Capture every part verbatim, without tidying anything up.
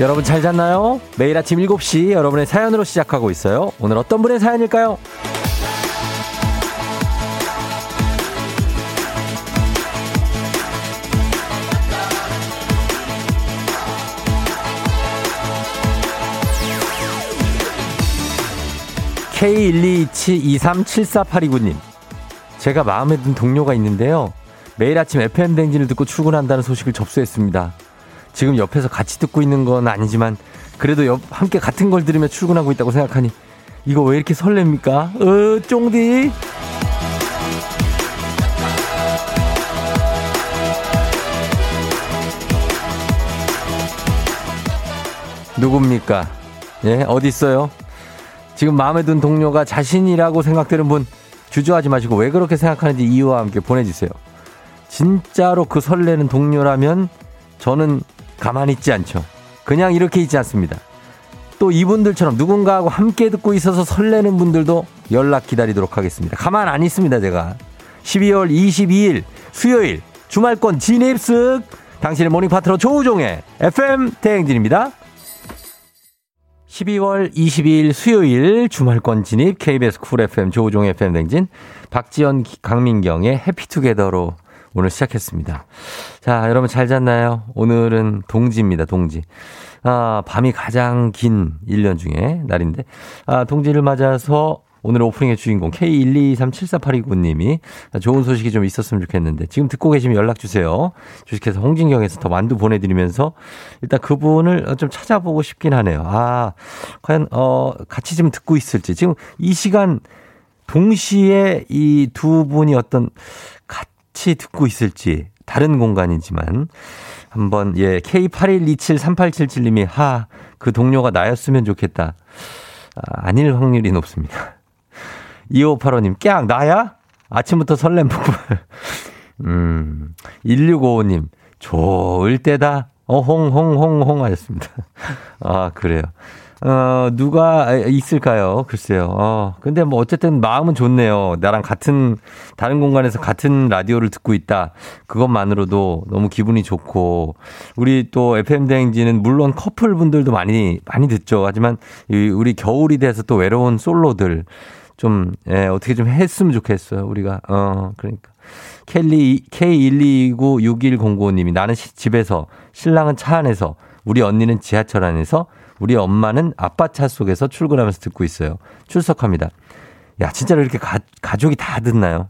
여러분 잘 잤나요? 매일 아침 일곱 시 여러분의 사연으로 시작하고 있어요. 오늘 어떤 분의 사연일까요? 케이 일이이칠이삼칠사팔이구님 제가 마음에 든 동료가 있는데요. 매일 아침 에프엠 댕진을 듣고 출근한다는 소식을 접수했습니다. 지금 옆에서 같이 듣고 있는 건 아니지만 그래도 옆, 함께 같은 걸 들으며 출근하고 있다고 생각하니 이거 왜 이렇게 설렙니까? 으 쫑디. 누굽니까? 예, 어디 있어요? 지금 마음에 든 동료가 자신이라고 생각되는 분 주저하지 마시고 왜 그렇게 생각하는지 이유와 함께 보내주세요. 진짜로 그 설레는 동료라면 저는 가만히 있지 않죠. 그냥 이렇게 있지 않습니다. 또 이분들처럼 누군가하고 함께 듣고 있어서 설레는 분들도 연락 기다리도록 하겠습니다. 가만 안 있습니다 제가. 십이월 이십이일 수요일 주말권 진입쓱 당신의 모닝파트너 조우종의 에프엠 대행진입니다. 십이월 이십이일 수요일 주말권 진입 케이비에스 쿨 에프엠 조우종의 에프엠 댕진 박지원 강민경의 해피투게더로 오늘 시작했습니다. 자, 여러분 잘 잤나요? 오늘은 동지입니다. 동지. 아, 밤이 가장 긴 일 년 중에 날인데 아, 동지를 맞아서 오늘 오프닝의 주인공 케이 일이삼칠사팔이구님이 좋은 소식이 좀 있었으면 좋겠는데 지금 듣고 계시면 연락 주세요. 주식회사 홍진경에서 더 만두 보내드리면서 일단 그분을 좀 찾아보고 싶긴 하네요. 아 과연 어 같이 지금 듣고 있을지 지금 이 시간 동시에 이 두 분이 어떤 같이 듣고 있을지 다른 공간이지만 한번 예 케이 팔일이칠삼팔칠칠님이 하 그 동료가 나였으면 좋겠다. 아, 아닐 확률이 높습니다. 이오팔오님, 꺅, 나야? 아침부터 설렘 폭발. 음, 일육오오님, 좋을 때다. 어홍홍홍홍 하셨습니다. 아, 그래요. 어, 누가 있을까요? 글쎄요. 어, 근데 뭐 어쨌든 마음은 좋네요. 나랑 같은, 다른 공간에서 같은 라디오를 듣고 있다. 그것만으로도 너무 기분이 좋고, 우리 또 에프엠 대행진은 물론 커플 분들도 많이, 많이 듣죠. 하지만 우리 겨울이 돼서 또 외로운 솔로들. 좀, 예, 어떻게 좀 했으면 좋겠어요, 우리가. 어, 그러니까. 켈리, 케이 일이이구육일공구오님이 나는 시, 집에서, 신랑은 차 안에서, 우리 언니는 지하철 안에서, 우리 엄마는 아빠 차 속에서 출근하면서 듣고 있어요. 출석합니다. 야, 진짜로 이렇게 가, 가족이 다 듣나요?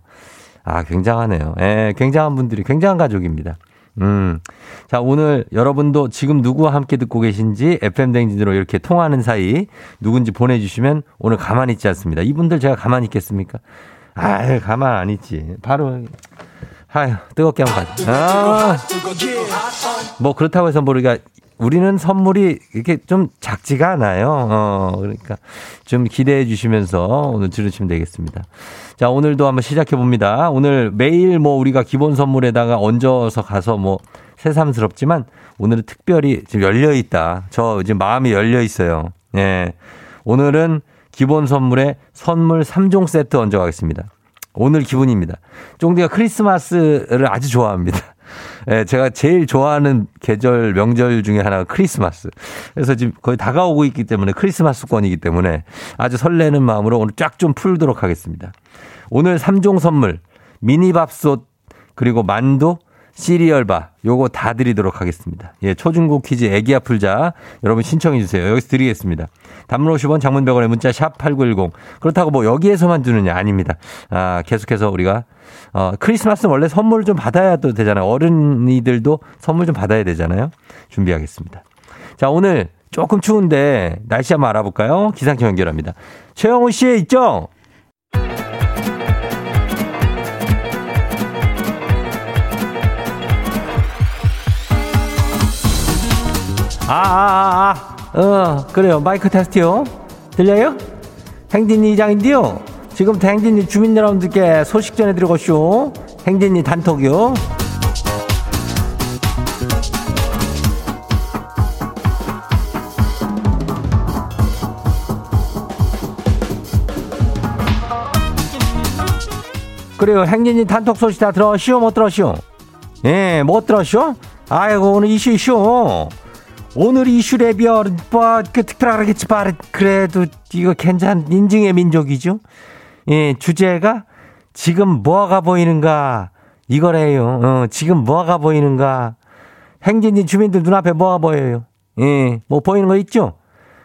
아, 굉장하네요. 예, 굉장한 분들이, 굉장한 가족입니다. 음. 자, 오늘 여러분도 지금 누구와 함께 듣고 계신지 에프엠 댕진으로 이렇게 통화하는 사이 누군지 보내주시면 오늘 가만히 있지 않습니다. 이분들 제가 가만히 있겠습니까? 아유, 가만 안 있지. 바로, 아유, 뜨겁게 한번 가자. 아, 뭐 그렇다고 해서 모르니까 우리는 선물이 이렇게 좀 작지가 않아요. 어, 그러니까 좀 기대해 주시면서 오늘 들으시면 되겠습니다. 자, 오늘도 한번 시작해 봅니다. 오늘 매일 뭐 우리가 기본 선물에다가 얹어서 가서 뭐 새삼스럽지만 오늘은 특별히 지금 열려 있다. 저 지금 마음이 열려 있어요. 예. 오늘은 기본 선물에 선물 삼 종 세트 얹어 가겠습니다. 오늘 기분입니다. 쫑디가 크리스마스를 아주 좋아합니다. 예, 제가 제일 좋아하는 계절 명절 중에 하나가 크리스마스. 그래서 지금 거의 다가오고 있기 때문에 크리스마스권이기 때문에 아주 설레는 마음으로 오늘 쫙 좀 풀도록 하겠습니다. 오늘 삼 종 선물 미니밥솥 그리고 만두 시리얼바 요거 다 드리도록 하겠습니다. 예, 초중고 퀴즈 애기야 풀자 여러분 신청해 주세요. 여기서 드리겠습니다. 단문 오십 원 장문 백 원의 문자 샵 팔구일공 그렇다고 뭐 여기에서만 주느냐 아닙니다. 아, 계속해서 우리가 어, 크리스마스는 원래 선물 좀 받아야 또 되잖아요. 어른이들도 선물 좀 받아야 되잖아요. 준비하겠습니다. 자, 오늘 조금 추운데 날씨 한번 알아볼까요? 기상청 연결합니다. 최영훈 씨 있죠? 아아아아 아, 아. 어 그래요 마이크 테스트요 들려요? 행진이 이장인데요 지금부터 행진이 주민 여러분들께 소식 전해드리고쇼 행진이 단톡이요 그래요 행진이 단톡 소식 다 들었쇼 못 들었쇼 예 못 들었쇼 아이고 오늘 이슈 이슈 오늘 이슈랩이요. 뭐, 그, 특별하겠지, 그래도, 이거 괜찮, 인증의 민족이죠? 예, 주제가, 지금 뭐가 보이는가, 이거래요. 어, 지금 뭐가 보이는가. 행진지 주민들 눈앞에 뭐가 보여요? 예, 뭐 보이는 거 있죠?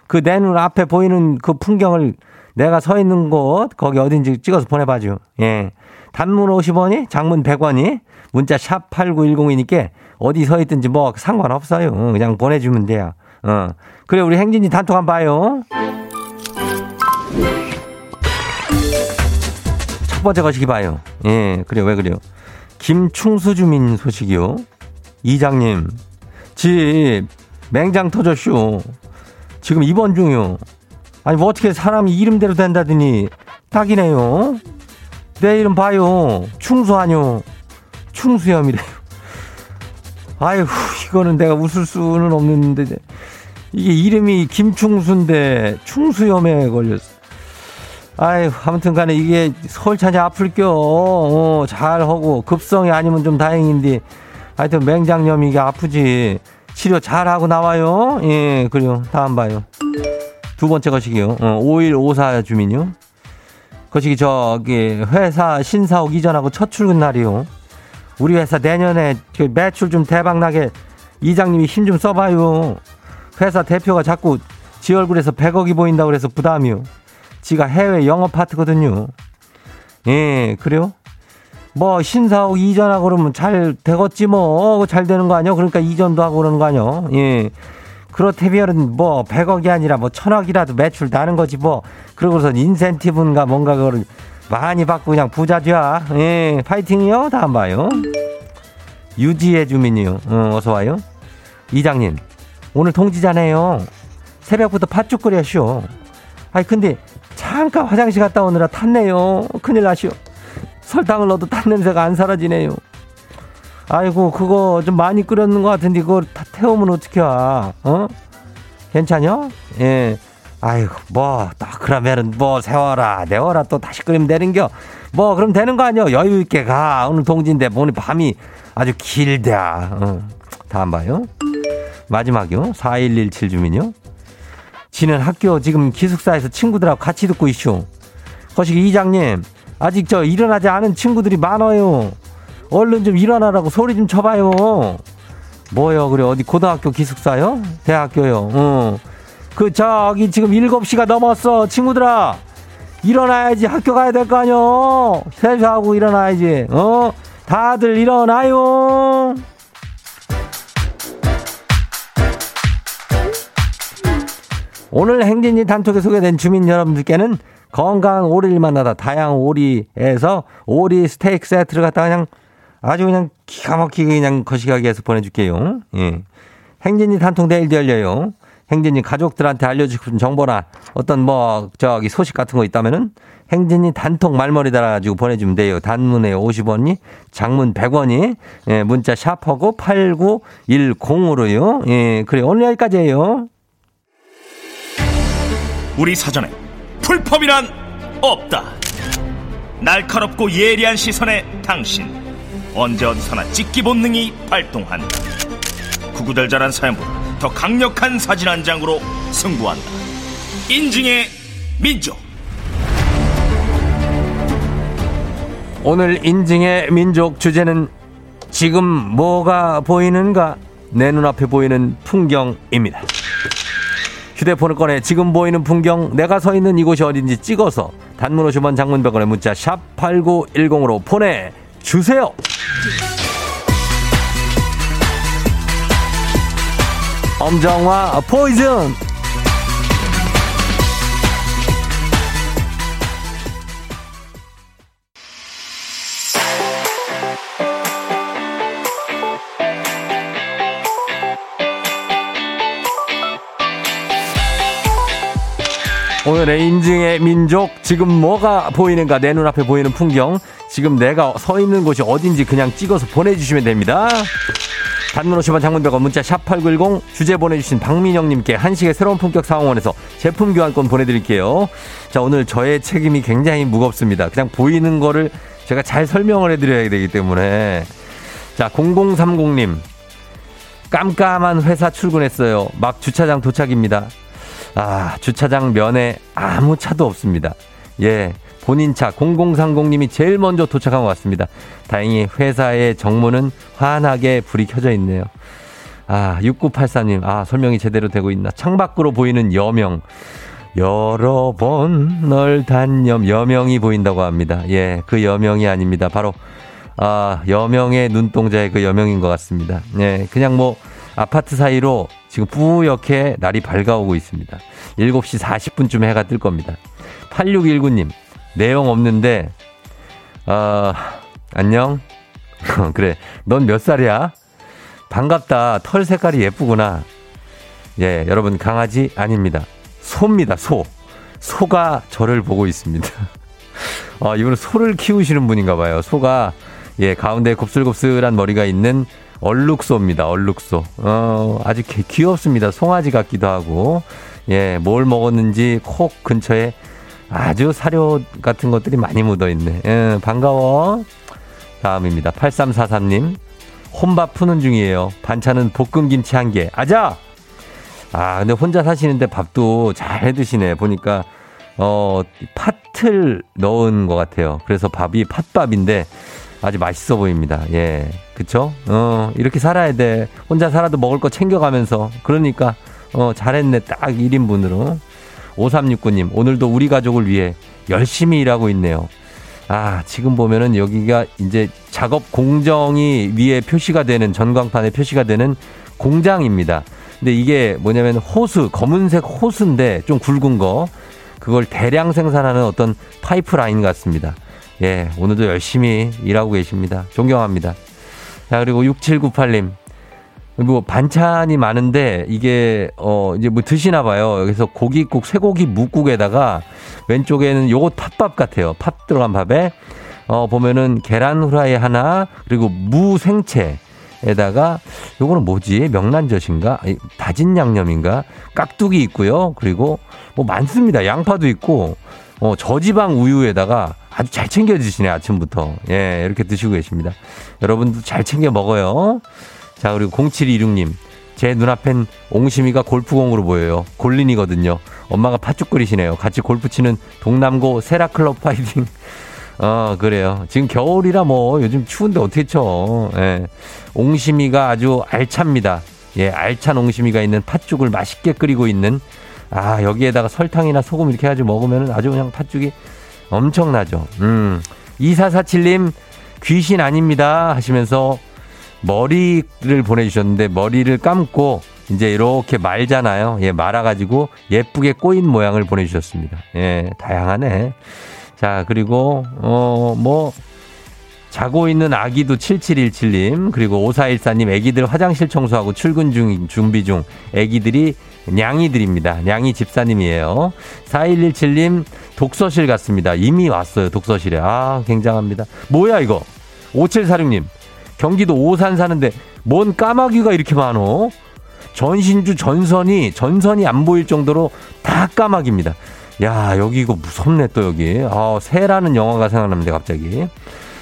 그 내 눈 앞에 보이는 그 풍경을 내가 서 있는 곳, 거기 어딘지 찍어서 보내봐죠. 예. 단문 오십 원이, 장문 백 원이, 문자 샵 팔구일공이니까 어디 서 있든지 뭐 상관없어요. 그냥 보내주면 돼요. 어. 그래, 우리 행진이 단톡 한번 봐요. 첫 번째 거시기 봐요. 예, 그래요. 왜 그래요? 김충수 주민 소식이요. 이장님, 집 맹장 터졌쇼. 지금 입원 중요. 아니, 뭐 어떻게 사람이 이름대로 된다더니 딱이네요. 내 이름 봐요. 충수 아뇨. 충수염이래요. 아이고, 이거는 내가 웃을 수는 없는데, 이게 이름이 김충수인데 충수염에 걸렸어. 아이고, 아무튼 간에 이게 서울차지 아플 겨. 어, 잘하고 급성이 아니면 좀 다행인데, 하여튼 맹장염이 이게 아프지. 치료 잘하고 나와요. 예, 그래요. 다음 봐요. 두 번째 거시기요. 어, 오일오사 주민요. 거시기, 저기 회사 신사옥 이전하고 첫 출근 날이요. 우리 회사 내년에 매출 좀 대박나게 이장님이 힘 좀 써봐요. 회사 대표가 자꾸 지 얼굴에서 백억이 보인다고 그래서 부담이요. 지가 해외 영업 파트거든요. 예, 그래요? 뭐 신사옥 이전하고 그러면 잘 되겠지 뭐. 잘 되는 거 아니야? 그러니까 이전도 하고 그러는 거 아니야? 예. 그렇다면 뭐 백억이 아니라 뭐 천억이라도 매출 나는 거지 뭐. 그러고서 인센티브인가 뭔가 그걸 많이 받고 그냥 부자 돼야. 예, 파이팅이요. 다음 봐요. 유지혜 주민이요. 어, 어서 와요. 이장님, 오늘 동지잖아요. 새벽부터 팥죽거리하시오. 아니 근데 잠깐 화장실 갔다 오느라 탔네요. 큰일 나시오. 설탕을 넣어도 탄 냄새가 안 사라지네요. 아이고, 그거 좀 많이 끓였는 것 같은데 그거 다 태우면 어떡해. 어? 괜찮냐? 예. 아이고, 뭐 또 그러면은 뭐 세워라 내워라 또 다시 끓이면 되는겨. 뭐 그럼 되는 거 아니여. 여유 있게 가. 오늘 동지인데 오늘 밤이 아주 길다. 어. 다음 봐요. 마지막이요. 사일일칠 주민요. 지는 학교 지금 기숙사에서 친구들하고 같이 듣고 있쇼. 거시기 이장님, 아직 저 일어나지 않은 친구들이 많아요. 얼른 좀 일어나라고 소리 좀 쳐봐요. 뭐요? 그래, 어디 고등학교 기숙사요? 대학교요? 어. 그 저기 지금 일곱 시가 넘었어. 친구들아, 일어나야지. 학교 가야 될 거 아뇨. 세수하고 일어나야지. 어, 다들 일어나요. 오늘 행진이 단톡에 소개된 주민 여러분들께는 건강한 오리를 만나다 다양한 오리에서 오리 스테이크 세트를 갖다가 그냥 아주 그냥 기가 막히게 그냥 거시기하게 해서 보내줄게요. 예. 행진이 단통 내일도 열려요. 행진이 가족들한테 알려주고 싶은 정보나 어떤 뭐 저기 소식 같은 거 있다면은 행진이 단통 말머리 달아가지고 보내주면 돼요. 단문에 오십 원이, 장문 백 원이, 예, 문자 샵하고 팔구일공으로요. 예, 그래, 오늘 여기까지예요. 우리 사전에 풀펌이란 없다. 날카롭고 예리한 시선에 당신, 언제 어디서나 찍기 본능이 발동한다. 구구절절한 사연보다 더 강력한 사진 한 장으로 승부한다. 인증의 민족. 오늘 인증의 민족 주제는 지금 뭐가 보이는가, 내 눈앞에 보이는 풍경입니다. 휴대폰을 꺼내 지금 보이는 풍경, 내가 서 있는 이곳이 어딘지 찍어서 단문 오십 원, 장문 백 원의 문자 샵 팔구일공으로 보내주세요. 엄정화 포이즌. 오늘의 인증의 민족, 지금 뭐가 보이는가, 내 눈앞에 보이는 풍경, 지금 내가 서 있는 곳이 어딘지 그냥 찍어서 보내주시면 됩니다. 단문 오십 원, 장문 백 원, 문자 샵팔구일공, 주제 보내주신 박민영님께 한식의 새로운 품격 상황원에서 제품 교환권 보내드릴게요. 자, 오늘 저의 책임이 굉장히 무겁습니다. 그냥 보이는 거를 제가 잘 설명을 해드려야 되기 때문에. 자, 공공삼공님, 깜깜한 회사 출근했어요. 막 주차장 도착입니다. 아, 주차장 면에 아무 차도 없습니다. 예, 본인 차 공공삼공님이 제일 먼저 도착한 것 같습니다. 다행히 회사의 정문은 환하게 불이 켜져 있네요. 아, 육구팔사님, 아, 설명이 제대로 되고 있나. 창밖으로 보이는 여명. 여러 번 널 단념, 여명이 보인다고 합니다. 예, 그 여명이 아닙니다. 바로, 아, 여명의 눈동자의 그 여명인 것 같습니다. 예, 그냥 뭐, 아파트 사이로 지금 뿌옇게 날이 밝아오고 있습니다. 일곱 시 사십 분쯤 해가 뜰 겁니다. 팔육일구님, 내용 없는데, 아, 안녕? 그래, 넌 몇 살이야? 반갑다. 털 색깔이 예쁘구나. 예, 여러분, 강아지 아닙니다. 소입니다. 소. 소가 저를 보고 있습니다. 아, 이분은 소를 키우시는 분인가 봐요. 소가, 예, 가운데 곱슬곱슬한 머리가 있는 얼룩소입니다. 얼룩소. 어, 아주 귀엽습니다. 송아지 같기도 하고, 예, 뭘 먹었는지 콕 근처에 아주 사료 같은 것들이 많이 묻어있네. 예, 반가워. 다음입니다. 팔삼사삼님. 혼밥 푸는 중이에요. 반찬은 볶음김치 한 개. 아자! 아, 근데 혼자 사시는데 밥도 잘 해드시네. 보니까, 어, 팥을 넣은 것 같아요. 그래서 밥이 팥밥인데 아주 맛있어 보입니다. 예. 그쵸? 어, 이렇게 살아야 돼. 혼자 살아도 먹을 거 챙겨가면서. 그러니까, 어, 잘했네. 딱 일 인분으로. 오삼육구님, 오늘도 우리 가족을 위해 열심히 일하고 있네요. 아, 지금 보면은 여기가 이제 작업 공정이 위에 표시가 되는, 전광판에 표시가 되는 공장입니다. 근데 이게 뭐냐면 호수, 검은색 호수인데 좀 굵은 거, 그걸 대량 생산하는 어떤 파이프라인 같습니다. 예, 오늘도 열심히 일하고 계십니다. 존경합니다. 자, 그리고 육칠구팔님. 뭐 반찬이 많은데 이게 어 이제 뭐 드시나 봐요. 여기서 고기국, 쇠고기 묵국에다가 왼쪽에는 요거 팥밥 같아요. 팥 들어간 밥에 어 보면은 계란 후라이 하나, 그리고 무 생채에다가 요거는 뭐지? 명란젓인가? 다진 양념인가? 깍두기 있고요. 그리고 뭐 많습니다. 양파도 있고 어 저지방 우유에다가 아주 잘 챙겨 드시네, 아침부터. 예, 이렇게 드시고 계십니다. 여러분도 잘 챙겨 먹어요. 자, 그리고 공칠이육님. 제 눈앞엔 옹심이가 골프공으로 보여요. 골린이거든요. 엄마가 팥죽 끓이시네요. 같이 골프 치는 동남고 세라클럽 파이팅. 어, 그래요. 지금 겨울이라 뭐 요즘 추운데 어떻게 쳐. 예. 옹심이가 아주 알찹니다. 예, 알찬 옹심이가 있는 팥죽을 맛있게 끓이고 있는, 아, 여기에다가 설탕이나 소금 이렇게 해가지고 먹으면 아주 그냥 팥죽이 엄청나죠. 음. 이사사칠님, 귀신 아닙니다. 하시면서 머리를 보내주셨는데, 머리를 감고 이제 이렇게 말잖아요. 예, 말아가지고 예쁘게 꼬인 모양을 보내주셨습니다. 예, 다양하네. 자, 그리고 어, 뭐 자고 있는 아기도 칠칠일칠님, 그리고 오사일사님, 아기들 화장실 청소하고 출근 중, 준비 중. 아기들이 냥이들입니다. 냥이 집사님이에요. 사일일칠님, 독서실 갔습니다. 이미 왔어요, 독서실에. 아, 굉장합니다. 뭐야 이거. 오칠사육님, 경기도 오산 사는데 뭔 까마귀가 이렇게 많어? 전신주 전선이 전선이 안 보일 정도로 다 까마귀입니다. 야, 여기 이거 무섭네 또 여기. 아, 새라는 영화가 생각납니다 갑자기.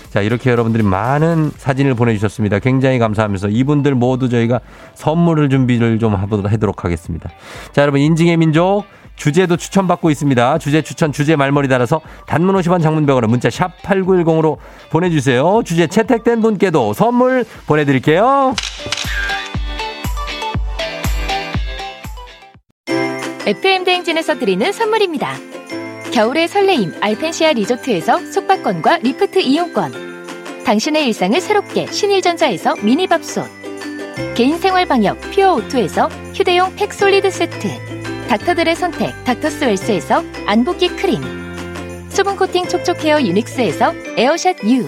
자, 이렇게 여러분들이 많은 사진을 보내주셨습니다. 굉장히 감사하면서 이분들 모두 저희가 선물을 준비를 좀 하도록 하겠습니다. 자, 여러분, 인증의 민족 주제도 추천받고 있습니다. 주제 추천, 주제 말머리 달아서 단문 오십 원, 장문 백 원으로 문자 샵 팔구일공으로 보내주세요. 주제 채택된 분께도 선물 보내드릴게요. 에프엠 대행진에서 드리는 선물입니다. 겨울의 설레임 알펜시아 리조트에서 숙박권과 리프트 이용권, 당신의 일상을 새롭게 신일전자에서 미니밥솥, 개인생활방역 퓨어오투에서 휴대용 팩솔리드 세트, 닥터들의 선택 닥터스웰스에서 안붓기 크림, 수분코팅 촉촉헤어 유닉스에서 에어샷 U,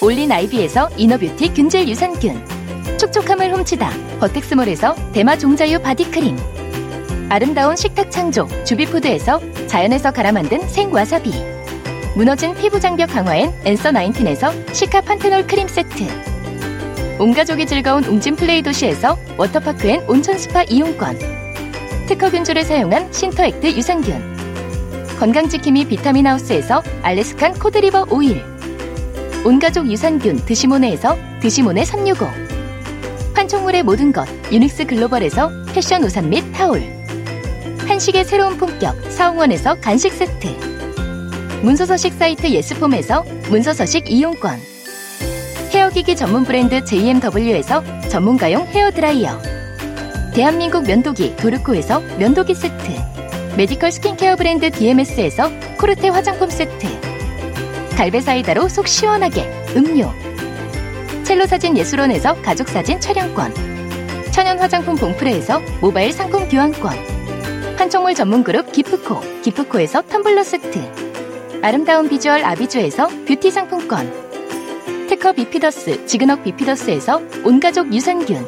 올린 아이비에서 이너뷰티 균질 유산균, 촉촉함을 훔치다 버텍스몰에서 대마 종자유 바디크림, 아름다운 식탁 창조 주비푸드에서 자연에서 갈아 만든 생와사비, 무너진 피부 장벽 강화엔 앤서 나인틴에서 시카 판테놀 크림 세트, 온가족이 즐거운 웅진 플레이 도시에서 워터파크 앤 온천 스파 이용권, 테커 균주를 사용한 신터액트 유산균, 건강지킴이 비타민하우스에서 알래스칸 코드리버 오일, 온가족 유산균 드시모네에서 드시모네 삼백육십오, 판촉물의 모든 것 유닉스 글로벌에서 패션 우산 및 타올, 한식의 새로운 품격 사홍원에서 간식 세트, 문서서식 사이트 예스폼에서 문서서식 이용권, 헤어기기 전문 브랜드 제이엠더블유에서 전문가용 헤어드라이어, 대한민국 면도기 도르코에서 면도기 세트, 메디컬 스킨케어 브랜드 디엠에스에서 코르테 화장품 세트, 갈베사이다로 속 시원하게 음료, 첼로사진 예술원에서 가족사진 촬영권, 천연화장품 봉프레에서 모바일 상품 교환권, 판촉물 전문그룹 기프코, 기프코에서 텀블러 세트, 아름다운 비주얼 아비주에서 뷰티 상품권, 테커 비피더스, 지그넉 비피더스에서 온가족 유산균,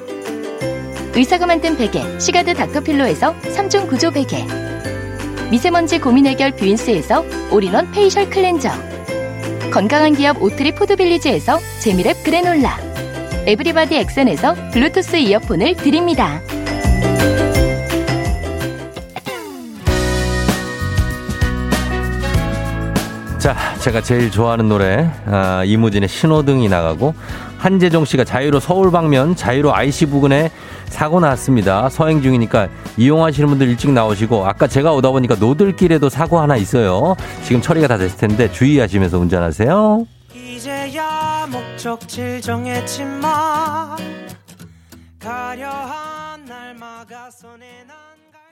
의사가 만든 베개, 시가드 닥터필로에서 삼중 구조 베개, 미세먼지 고민 해결 뷰인스에서 올인원 페이셜 클렌저, 건강한 기업 오트리 포드빌리지에서 재미랩 그래놀라, 에브리바디 엑센에서 블루투스 이어폰을 드립니다. 자, 제가 제일 좋아하는 노래, 아, 이무진의 신호등이 나가고, 한재종 씨가 자유로 서울 방면 자유로 아이씨 부근에 사고 났습니다. 서행 중이니까 이용하시는 분들 일찍 나오시고, 아까 제가 오다 보니까 노들길에도 사고 하나 있어요. 지금 처리가 다 됐을 텐데 주의하시면서 운전하세요. 이제야 목적지 정했지만 가려한 날 막아서네 난 갈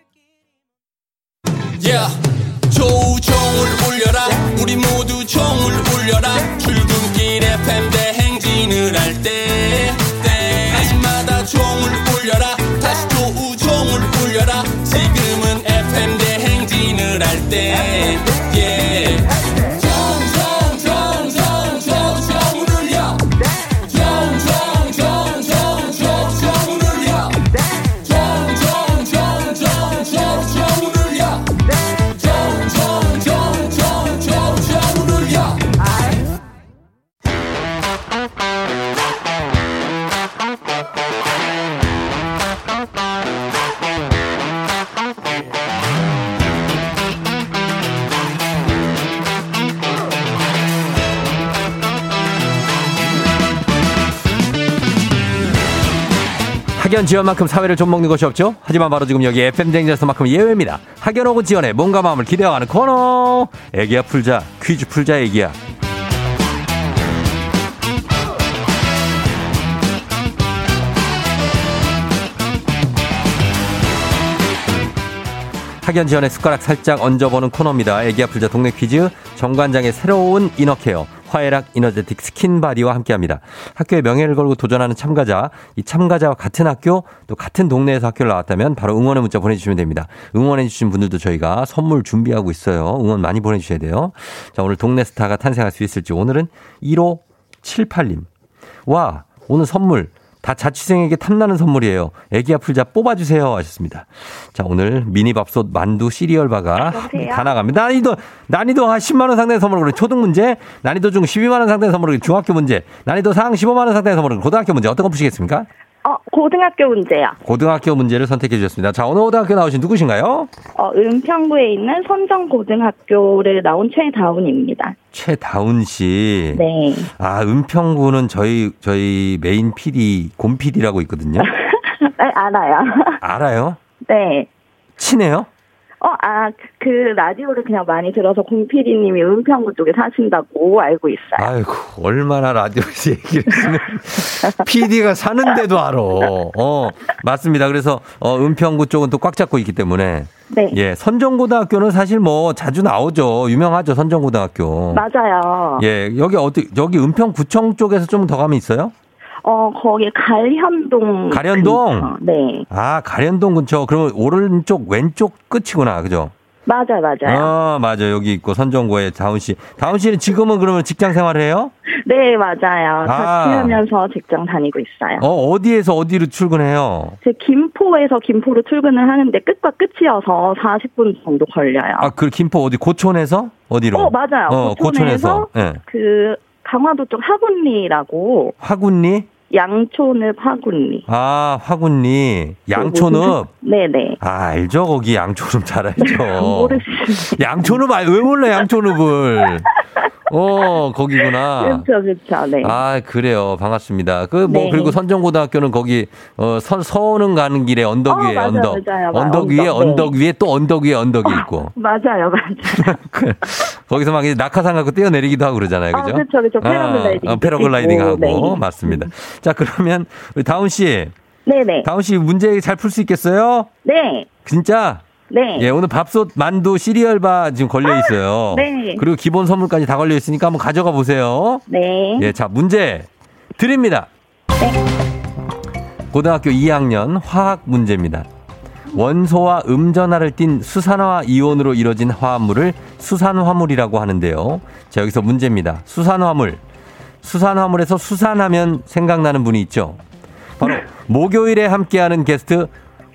길. Yeah. 조우종을 울려라 우리 모두 종을 울려라 출근길 에프엠 대행진을 할 때 때마다 종을 울려라 다시 조우종을 울려라 지금은 에프엠 대행진을 할 때 yeah. 학연 지연만큼 사회를 좀 먹는 것이 없죠. 하지만 바로 지금 여기 에프엠 댕진에서만큼 예외입니다. 학연 혹은 지연의 몸과 마음을 기대어가는 코너. 애기야 풀자 퀴즈 풀자 애기야. 학연 지연의 숟가락 살짝 얹어보는 코너입니다. 애기야 풀자 동네 퀴즈. 정관장의 새로운 이너케어. 화해락 이너제틱 스킨바디와 함께합니다. 학교의 명예를 걸고 도전하는 참가자, 이 참가자와 같은 학교 또 같은 동네에서 학교를 나왔다면 바로 응원의 문자 보내주시면 됩니다. 응원해 주신 분들도 저희가 선물 준비하고 있어요. 응원 많이 보내주셔야 돼요. 자, 오늘 동네 스타가 탄생할 수 있을지. 오늘은 일오칠팔 님. 와, 오늘 선물 다 자취생에게 탐나는 선물이에요. 애기야 풀자 뽑아주세요 하셨습니다. 자, 오늘 미니밥솥 만두 시리얼바가 여보세요? 다 나갑니다. 난이도 난이도 십만 원 상대 선물로 그래 초등 문제, 난이도 중 십이만 원 상대 선물로 그래 중학교 문제, 난이도 상 십오만 원 상대 선물로 그래 고등학교 문제. 어떤 거 푸시겠습니까? 어, 고등학교 문제요. 고등학교 문제를 선택해 주셨습니다. 자, 어느 고등학교 나오신 누구신가요? 어, 은평구에 있는 선정고등학교를 나온 최다운입니다. 최다운 씨. 네. 아, 은평구는 저희, 저희 메인 피디, 곰 피디라고 있거든요. 네, 알아요. 알아요? 네. 친해요? 어, 아, 그, 라디오를 그냥 많이 들어서 공피디님이 은평구 쪽에 사신다고 알고 있어요. 아이고, 얼마나 라디오에서 얘기를 했으면. 피디가 사는데도 알아. 어, 맞습니다. 그래서, 어, 은평구 쪽은 또 꽉 잡고 있기 때문에. 네. 예, 선정고등학교는 사실 뭐 자주 나오죠. 유명하죠, 선정고등학교. 맞아요. 예, 여기 어디, 여기 은평구청 쪽에서 좀 더 가면 있어요? 어, 거기 가련동. 가련동? 근처. 네. 아, 가련동 근처. 그러면 오른쪽, 왼쪽 끝이구나. 그죠? 맞아요, 맞아요. 아, 맞아요. 여기 있고, 선정고의 다운 씨. 다운 씨는 지금은 그러면 직장 생활을 해요? 네, 맞아요. 자취하면서 아. 직장 다니고 있어요. 어, 어디에서 어디로 출근해요? 제 김포에서 김포로 출근을 하는데 끝과 끝이어서 사십 분 정도 걸려요. 아, 그 김포 어디? 고촌에서? 어디로? 어, 맞아요. 어, 고촌에서. 고촌에서 네. 그, 강화도 쪽 하군리라고. 하군리? 양촌읍 하군리. 아, 하군리. 양촌읍? 네네. 아, 알죠? 거기 양촌읍 잘 알죠. 모르시죠. 양촌읍, 왜 몰라, 양촌읍을. 어, 거기구나. 그렇죠, 그렇죠. 네. 아, 그래요. 반갑습니다. 그, 뭐, 네. 그리고 선정고등학교는 거기, 어, 서, 서오는 가는 길에 언덕 위에, 어, 맞아요, 언덕. 맞아요, 언덕 위에, 언덕, 네. 언덕 위에 또 언덕 위에 언덕이 있고. 어, 맞아요, 맞아요. 거기서 막 이제 낙하산 갖고 뛰어내리기도 하고 그러잖아요. 그죠? 아, 그렇죠, 그렇죠. 패러글라이딩. 아, 패러글라이딩 하고. 네. 맞습니다. 자, 그러면, 우리 다운 씨. 네네. 다운 씨 문제 잘 풀 수 있겠어요? 네. 진짜? 네. 예, 오늘 밥솥, 만두, 시리얼바 지금 걸려 있어요. 아, 네. 그리고 기본 선물까지 다 걸려 있으니까 한번 가져가 보세요. 네. 예, 자, 문제 드립니다. 네. 고등학교 이 학년 화학 문제입니다. 원소와 음전화를 띤 수산화 이온으로 이루어진 화합물을 수산화물이라고 하는데요. 자, 여기서 문제입니다. 수산화물. 수산화물에서 수산하면 생각나는 분이 있죠. 바로 목요일에 함께하는 게스트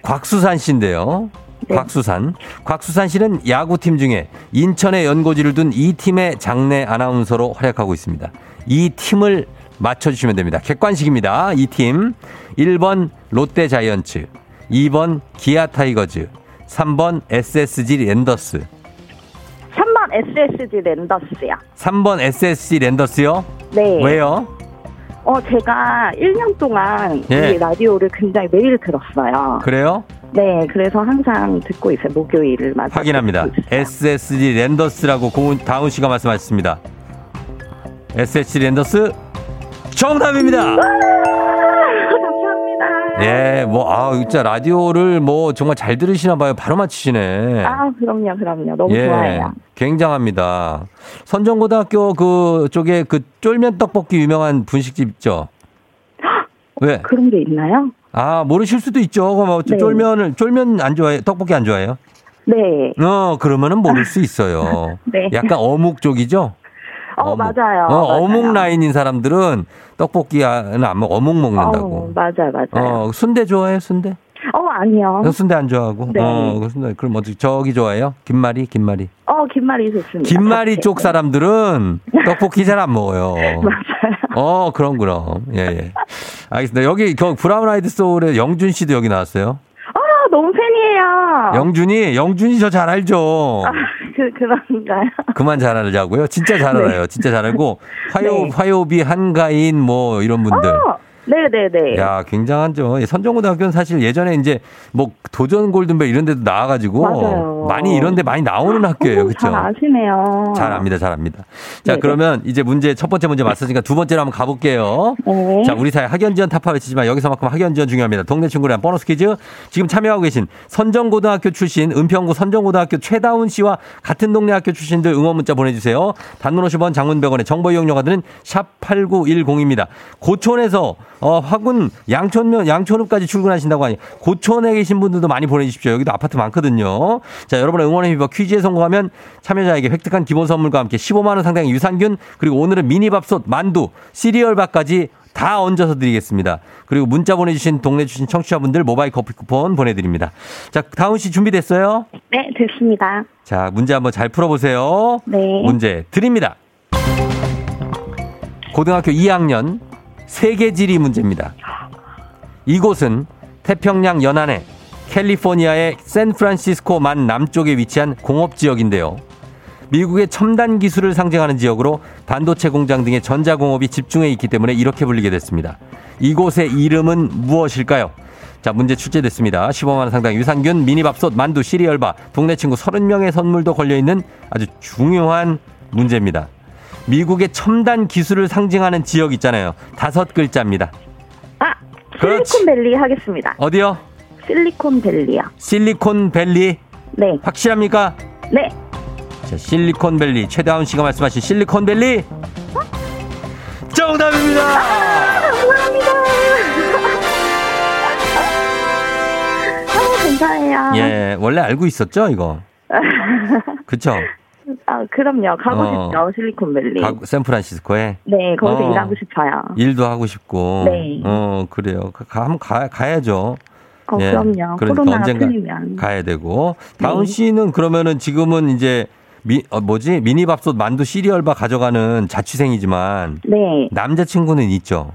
곽수산 씨인데요. 네. 곽수산. 곽수산 씨는 야구팀 중에 인천에 연고지를 둔 이 팀의 장내 아나운서로 활약하고 있습니다. 이 팀을 맞춰주시면 됩니다. 객관식입니다. 이 팀. 일 번 롯데 자이언츠, 이 번 기아 타이거즈, 삼 번 에스에스지 랜더스. 삼 번 에스에스지 랜더스요. 삼 번 에스에스지 랜더스요? 네. 왜요? 어, 제가 일 년 동안 예. 이 라디오를 굉장히 매일 들었어요. 그래요? 네, 그래서 항상 듣고 있어요. 목요일을 맞아. 확인합니다. 에스에스지 랜더스라고 고은, 다운 씨가 말씀하셨습니다. 에스에스지 랜더스 정답입니다. 감사합니다. 예, 뭐 아 진짜 라디오를 뭐 정말 잘 들으시나 봐요. 바로 맞히시네. 아, 그럼요, 그럼요. 너무 예, 좋아요. 굉장합니다. 선정고등학교 그 쪽에 그 쫄면 떡볶이 유명한 분식집 있죠. 왜? 그런 게 있나요? 아, 모르실 수도 있죠. 그럼 네. 쫄면을, 쫄면 안 좋아해요? 떡볶이 안 좋아해요? 네. 어, 그러면은 모를 수 있어요. 네. 약간 어묵 쪽이죠? 어, 어묵. 맞아요. 어, 맞아요. 어묵 라인인 사람들은 떡볶이는 안 먹, 어묵 먹는다고. 어, 맞아요, 맞아요. 어, 순대 좋아해요, 순대? 어, 아니요. 순대 안 좋아하고? 네. 어, 순대. 그럼 어떻게, 저기 좋아해요? 김말이, 김말이. 어, 김말이 좋습니다. 김말이 쪽 사람들은 떡볶이 잘 안 먹어요. 맞아요. 어, 그럼, 그럼. 예, 예. 알겠습니다. 여기, 저 브라운 아이드 소울의 영준 씨도 여기 나왔어요. 아, 너무 팬이에요. 영준이, 영준이 저 잘 알죠. 아, 그, 그런가요? 그만 잘 알자고요. 진짜 잘 알아요. 네. 진짜 잘 알고. 화요, 네. 화요비, 한가인, 뭐, 이런 분들. 어! 네네네. 야, 굉장하죠. 선정고등학교는 사실 예전에 이제 뭐 도전 골든벨 이런 데도 나와가지고 맞아요. 많이 이런 데 많이 나오는 학교예요. 그렇죠? 잘 아시네요. 잘 압니다. 잘 압니다. 자, 네네. 그러면 이제 문제 첫 번째 문제 맞았으니까 두 번째로 한번 가볼게요. 네. 자, 우리 사회 학연지원 타파 외치지만 여기서만큼 학연지원 중요합니다. 동네 친구랑 보너스 퀴즈. 지금 참여하고 계신 선정고등학교 출신 은평구 선정고등학교 최다운 씨와 같은 동네 학교 출신들 응원 문자 보내주세요. 단문 오십 원, 장문 백 원의 정보 이용료가 드는 샵 팔구일공입니다. 고촌에서 어, 화군, 양촌면, 양촌읍까지 출근하신다고 하니, 고촌에 계신 분들도 많이 보내주십시오. 여기도 아파트 많거든요. 자, 여러분의 응원의 힘입어 퀴즈에 성공하면 참여자에게 획득한 기본 선물과 함께 십오만 원 상당의 유산균, 그리고 오늘은 미니밥솥, 만두, 시리얼밥까지 다 얹어서 드리겠습니다. 그리고 문자 보내주신 동네 주신 청취자분들 모바일 커피 쿠폰 보내드립니다. 자, 다운 씨 준비됐어요? 네, 됐습니다. 자, 문제 한번 잘 풀어보세요. 네. 문제 드립니다. 고등학교 이 학년. 세계지리 문제입니다. 이곳은 태평양 연안의 캘리포니아의 샌프란시스코만 남쪽에 위치한 공업지역인데요. 미국의 첨단 기술을 상징하는 지역으로 반도체 공장 등의 전자공업이 집중해 있기 때문에 이렇게 불리게 됐습니다. 이곳의 이름은 무엇일까요? 자, 문제 출제됐습니다. 십오만 원 상당 유산균, 미니밥솥, 만두, 시리얼바, 동네 친구 서른 명의 선물도 걸려있는 아주 중요한 문제입니다. 미국의 첨단 기술을 상징하는 지역 있잖아요. 다섯 글자입니다. 아, 실리콘밸리 그렇지. 하겠습니다. 어디요? 실리콘밸리요. 실리콘밸리? 네. 확실합니까? 네. 자, 실리콘밸리. 최다운 씨가 말씀하신 실리콘밸리? 어? 정답입니다. 아, 감사합니다. 너무 감사해요. 예, 원래 알고 있었죠, 이거? 그쵸? 아, 그럼요. 가고 어, 싶죠. 실리콘밸리. 가, 샌프란시스코에? 네, 거기서 어, 일하고 싶어요. 일도 하고 싶고. 네. 어, 그래요. 가, 한번 가, 가야죠. 어, 예. 그럼요. 그러니까 코로나가 언젠가 풀리면. 가야 되고. 네. 다운 씨는 그러면은 지금은 이제 미, 어, 뭐지? 미니밥솥, 만두, 시리얼바 가져가는 자취생이지만. 네. 남자친구는 있죠.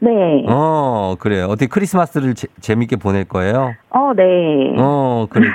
네. 어, 그래요. 어떻게 크리스마스를 제, 재밌게 보낼 거예요? 어, 네. 어, 그래.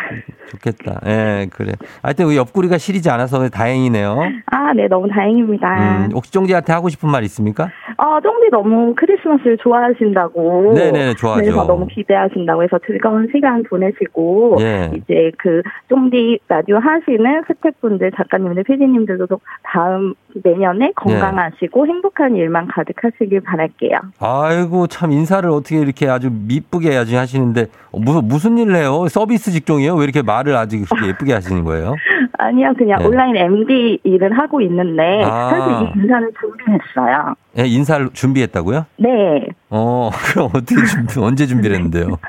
좋겠다. 예, 그래. 하여튼 우리 옆구리가 시리지 않아서 다행이네요. 아, 네. 너무 다행입니다. 음, 혹시 쫑지한테 하고 싶은 말 있습니까? 어, 쫑지 너무 크리스마스를 좋아하신다고. 네네, 좋아하죠. 그래서 너무 기대하신다고 해서 즐거운 시간 보내시고. 예. 이제 그 쫑지 라디오 하시는 스태프분들, 작가님들, 피디님들도 다음 내년에 건강하시고 예. 행복한 일만 가득하시길 바랄게요. 아이고, 참 인사를 어떻게 이렇게 아주 미쁘게 아주 하시는데 무슨 무슨 일을 해요? 서비스 직종이에요? 왜 이렇게 말을 아직 그렇게 예쁘게 하시는 거예요? 아니요, 그냥 네. 온라인 엠디 일을 하고 있는데 아. 사실 이 인사를 준비했어요. 예, 인사를 준비했다고요? 네. 어, 그럼 어떻게 준비, 언제 준비를 했는데요?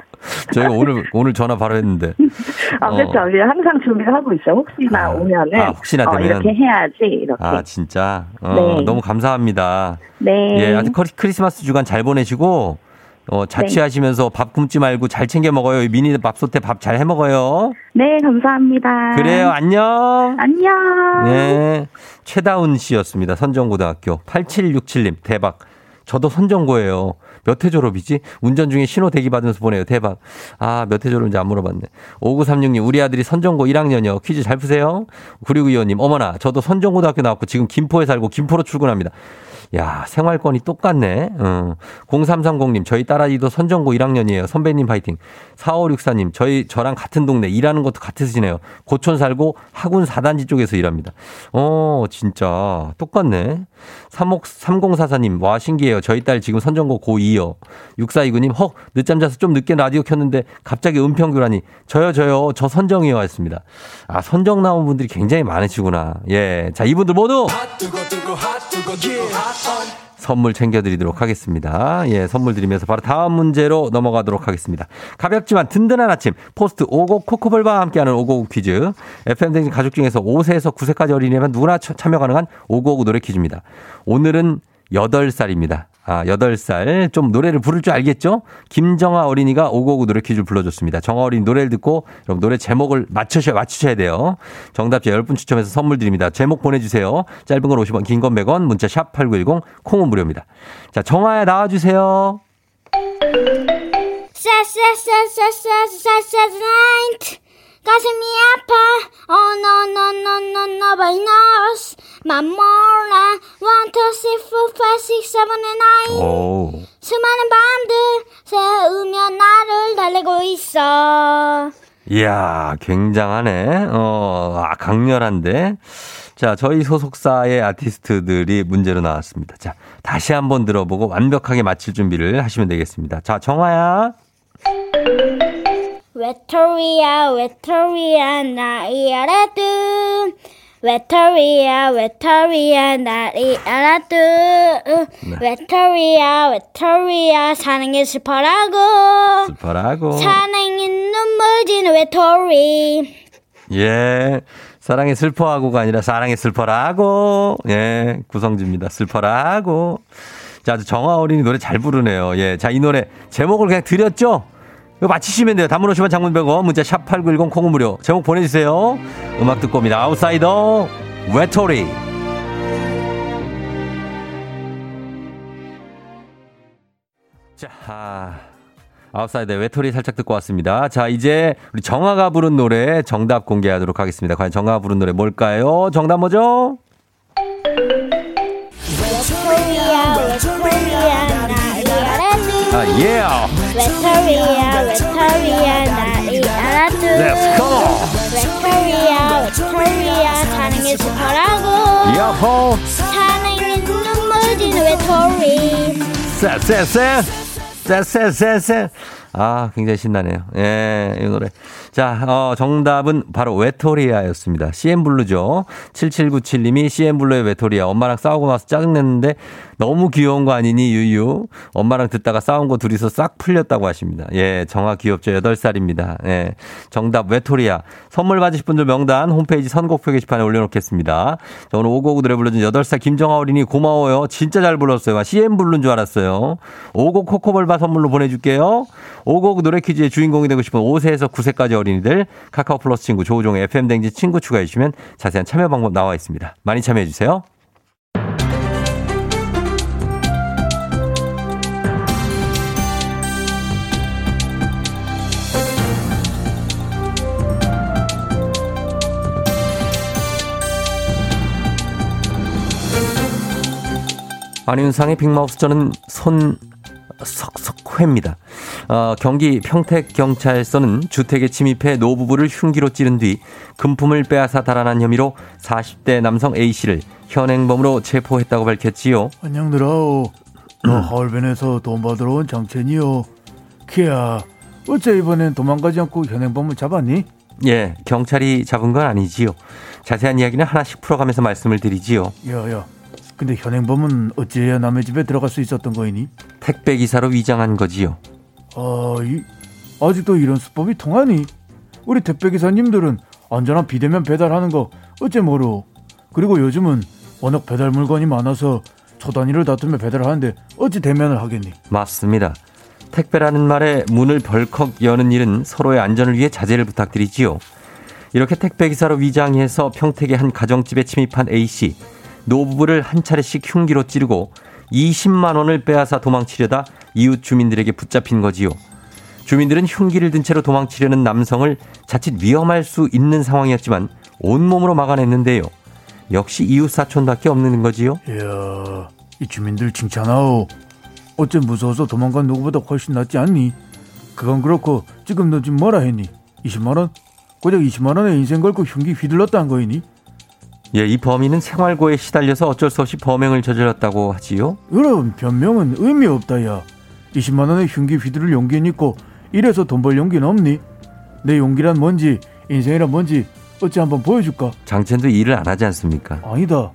저희가 오늘 오늘 전화 바로 했는데. 아, 어. 그렇죠. 항상 준비를 하고 있어요. 혹시나 아, 오면은. 아, 혹시나 되면. 어, 이렇게 해야지. 이렇게. 아, 진짜. 어, 네. 너무 감사합니다. 네. 예, 아주 크리스마스 주간 잘 보내시고. 어, 자취하시면서 네. 밥 굶지 말고 잘 챙겨 먹어요. 미니 밥솥에 밥 잘 해 먹어요. 네, 감사합니다. 그래요, 안녕. 안녕. 네. 최다운 씨였습니다. 선정고등학교. 팔칠육칠님, 대박. 저도 선정고예요. 몇 회 졸업이지? 운전 중에 신호 대기 받으면서 보내요. 대박. 아, 몇 회 졸업인지 안 물어봤네. 오구삼육님, 우리 아들이 선정고 일 학년이요. 퀴즈 잘 푸세요. 구육이오님, 어머나, 저도 선정고등학교 나왔고 지금 김포에 살고 김포로 출근합니다. 야, 생활권이 똑같네. 응. 공삼삼공님, 저희 딸아이도 선정고 일 학년이에요. 선배님 파이팅. 사오육사님, 저희, 저랑 같은 동네, 일하는 것도 같으시네요. 고촌 살고 학군 사 단지 쪽에서 일합니다. 어, 진짜. 똑같네. 삼공사사님, 와, 신기해요. 저희 딸 지금 선정고 고이요. 육사이구님, 헉, 늦잠 자서 좀 늦게 라디오 켰는데 갑자기 은평교라니. 저요, 저요, 저 선정이요. 했습니다. 아, 선정 나온 분들이 굉장히 많으시구나. 예. 자, 이분들 모두! 선물 챙겨드리도록 하겠습니다. 예, 선물 드리면서 바로 다음 문제로 넘어가도록 하겠습니다. 가볍지만 든든한 아침 포스트 오곡 코코볼과 함께하는 오곡 퀴즈. 에프엠 댕진 가족 중에서 오 세에서 구 세까지 어린이라면 누구나 참여 가능한 오곡 노래 퀴즈입니다. 오늘은 여덟 살입니다. 아, 여덟 살. 좀 노래를 부를 줄 알겠죠? 김정아 어린이가 오고오고 노래 퀴즈를 불러줬습니다. 정아 어린이 노래를 듣고 여러분 노래 제목을 맞추셔야, 맞추셔야 돼요. 정답자 열 분 추첨해서 선물 드립니다. 제목 보내주세요. 짧은 건 오십 원, 긴 건 백 원, 문자 샵 팔구일공, 콩은 무료입니다. 자, 정아야 나와주세요. 가슴이 아파. Oh no no no no nobody knows. My more than 일, 이, 삼, 사, 오, 팔, 육, 칠, 팔, 구, 구, 수많은 밤들 새우며 나를 달래고 있어. 이야, 굉장하네. 어, 아, 강렬한데. 자, 저희 소속사의 아티스트들이 문제로 나왔습니다. 자, 다시 한번 들어보고 완벽하게 맞힐 준비를 하시면 되겠습니다. 자, 정화야. 웨토리아 웨토리아 나이 알아두. 웨토리아 웨토리아 나이 알아두. 웨토리아 웨토리아 사랑이 슬퍼라고 슬퍼라고 사랑이 눈물 지는 웨토리. 예, 사랑이 슬퍼하고가 아니라 사랑이 슬퍼라고. 예, 구성지입니다. 슬퍼라고. 자, 정아 어린이 노래 잘 부르네요. 예, 자, 이 노래 제목을 그냥 드렸죠. 이거 맞히시면 돼요. 단문 오시면 장문 백원, 문자 샵팔구일공, 콩은 무료. 제목 보내주세요. 음악 듣고 옵니다. 아웃사이더 웨토리. 자, 아, 아웃사이더 웨토리 살짝 듣고 왔습니다. 자, 이제 우리 정아가 부른 노래 정답 공개하도록 하겠습니다. 과연 정아가 부른 노래 뭘까요? 정답 뭐죠? 아, yeah. 웨토리아 웨토리아 나이 알아두. Let's go. 웨토리아 웨토리아 사랑의 슈퍼라고. 야호. 사랑의 눈물 지는 웨토리. 쎄쎄쎄 쎄쎄쎄쎄. 아, 굉장히 신나네요. 예, 이 노래. 자, 어, 정답은 바로 웨토리아였습니다. 씨엠블루죠. 칠칠구칠님이 씨엠블루의 웨토리아. 엄마랑 싸우고 나서 짜증냈는데 너무 귀여운 거 아니니, 유유. 엄마랑 듣다가 싸운 거 둘이서 싹 풀렸다고 하십니다. 예, 정아 귀엽죠. 여덟 살입니다. 예, 정답 웨토리아. 선물 받으실 분들 명단 홈페이지 선곡표 게시판에 올려놓겠습니다. 자, 오늘 오고오고 노래 불러준 여덟 살 김정아 어린이 고마워요. 진짜 잘 불렀어요. 씨엠블루인 줄 알았어요. 오고 코코볼바 선물로 보내줄게요. 오곡 노래 퀴즈의 주인공이 되고 싶은 오 세에서 구 세까지 어린이들 카카오 플러스 친구 조우종의 에프엠 댕지 친구 추가해 주시면 자세한 참여 방법 나와 있습니다. 많이 참여해 주세요. 안윤상의 빅마우스. 저는 손석석회입니다. 어, 경기 평택경찰서는 주택에 침입해 노부부를 흉기로 찌른 뒤 금품을 빼앗아 달아난 혐의로 사십 대 남성 A씨를 현행범으로 체포했다고 밝혔지요. 안녕 들아오. 나 하얼빈에서 돈 받으러 온 장첸이요. 키야, 어째 이번엔 도망가지 않고 현행범을 잡았니? 예, 경찰이 잡은 건 아니지요. 자세한 이야기는 하나씩 풀어가면서 말씀을 드리지요. 야야, 근데 현행범은 어찌해야 남의 집에 들어갈 수 있었던 거이니? 택배기사로 위장한 거지요. 아, 이, 아직도 이런 수법이 통하니? 우리 택배기사님들은 안전한 비대면 배달하는 거 어째 모르오? 그리고 요즘은 워낙 배달 물건이 많아서 초단위를 다투며 배달하는데 어찌 대면을 하겠니? 맞습니다. 택배라는 말에 문을 벌컥 여는 일은 서로의 안전을 위해 자제를 부탁드리지요. 이렇게 택배기사로 위장해서 평택의 한 가정집에 침입한 A씨. 노부부를 한 차례씩 흉기로 찌르고 이십만 원을 빼앗아 도망치려다 이웃 주민들에게 붙잡힌 거지요. 주민들은 흉기를 든 채로 도망치려는 남성을 자칫 위험할 수 있는 상황이었지만 온몸으로 막아냈는데요. 역시 이웃사촌밖에 없는 거지요. 이야, 이 주민들 칭찬하오. 어째 무서워서 도망간 누구보다 훨씬 낫지 않니? 그건 그렇고 지금 너 지금 뭐라 했니? 이십만 원? 고작 이십만 원에 인생 걸고 흉기 휘둘렀다는 거이니? 예, 이 범인은 생활고에 시달려서 어쩔 수 없이 범행을 저질렀다고 하지요. 그럼 변명은 의미 없다. 야, 이십만 원에 흉기 휘두를 용기는 있고 이래서 돈 벌 용기는 없니? 내 용기란 뭔지 인생이란 뭔지 어찌 한번 보여줄까? 장첸도 일을 안 하지 않습니까? 아니다.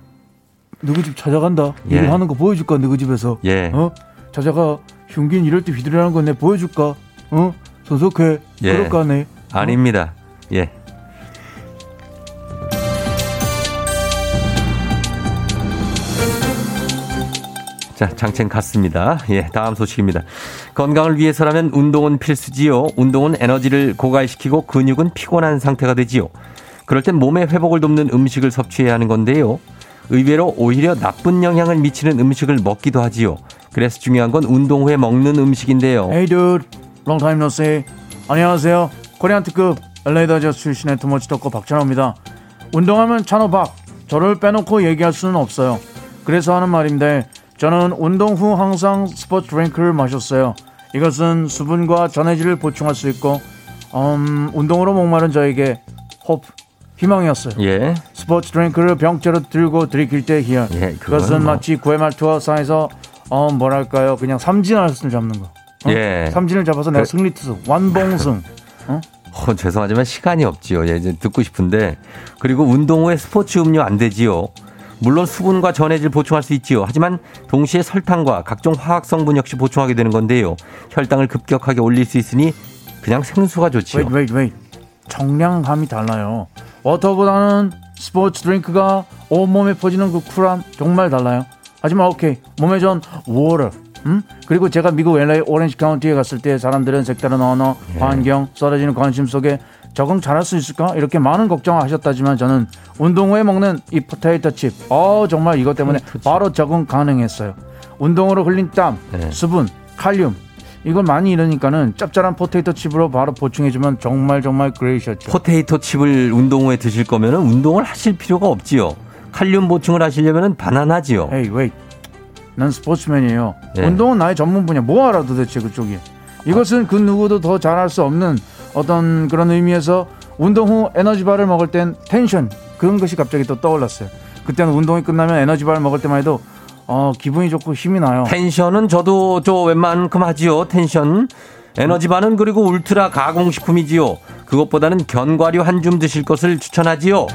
누구 집 찾아간다. 예. 일을 하는 거 보여줄까? 누구 집에서. 예. 어? 찾아가. 흉기는 이럴 때 휘두르라는 건 내가 보여줄까? 어? 손석해. 예. 그럴까 네. 어? 아닙니다. 예. 자, 장첸 갔습니다. 예, 다음 소식입니다. 건강을 위해서라면 운동은 필수지요. 운동은 에너지를 고갈시키고 근육은 피곤한 상태가 되지요. 그럴 땐 몸의 회복을 돕는 음식을 섭취해야 하는 건데요. 의외로 오히려 나쁜 영향을 미치는 음식을 먹기도 하지요. 그래서 중요한 건 운동 후에 먹는 음식인데요. Hey dude, long time no see. 안녕하세요. 코리안 특급 엘에이 다저스 출신의 투머치 토커 박찬호입니다. 운동하면 찬호박. 저를 빼놓고 얘기할 수는 없어요. 그래서 하는 말인데 저는 운동 후 항상 스포츠 드링크를 마셨어요. 이것은 수분과 전해질을 보충할 수 있고 음, 운동으로 목마른 저에게 호프, 희망이었어요. 예. 스포츠 드링크를 병째로 들고 들이킬 때 희열. 예, 그것은 뭐. 마치 구회말투어 상에서 어 뭐랄까요, 그냥 삼진을 잡는 거. 어? 예. 삼진을 잡아서 내가 그... 승리투수 완봉승. 어? 어, 죄송하지만 시간이 없지요. 예, 이제 듣고 싶은데. 그리고 운동 후에 스포츠 음료 안 되지요. 물론 수분과 전해질 보충할 수 있지요. 하지만 동시에 설탕과 각종 화학 성분 역시 보충하게 되는 건데요. 혈당을 급격하게 올릴 수 있으니 그냥 생수가 좋지요. Wait, wait, wait. 정량감이 달라요. 워터보다는 스포츠 드링크가 온몸에 퍼지는 그 쿨함 정말 달라요. 하지만 오케이, 몸에 전 워터. 음? 그리고 제가 미국 엘에이 오렌지 카운티에 갔을 때 사람들은 색다른 언어, 예. 환경, 쏟아지는 관심 속에 적응 잘할 수 있을까? 이렇게 많은 걱정을 하셨다지만 저는 운동 후에 먹는 이 포테이토 칩, 어, 정말 이것 때문에 바로 적응 가능했어요. 운동으로 흘린 땀, 네. 수분, 칼륨 이걸 많이 잃으니까는 짭짤한 포테이토 칩으로 바로 보충해주면 정말 정말 그레이셨죠. 포테이토 칩을 운동 후에 드실 거면 운동을 하실 필요가 없지요. 칼륨 보충을 하시려면 바나나지요. 에이, 웨이. 난 스포츠맨이에요. 네. 운동은 나의 전문 분야. 뭐 알아 도대체 그쪽이. 이것은 그 누구도 더 잘할 수 없는 어떤 그런 의미에서 운동 후 에너지바를 먹을 땐 텐션 그런 것이 갑자기 또 떠올랐어요. 그때는 운동이 끝나면 에너지바를 먹을 때만 해도 어, 기분이 좋고 힘이 나요. 텐션은 저도 저 웬만큼 하지요. 텐션. 에너지바는 그리고 울트라 가공식품이지요. 그것보다는 견과류 한 줌 드실 것을 추천하지요.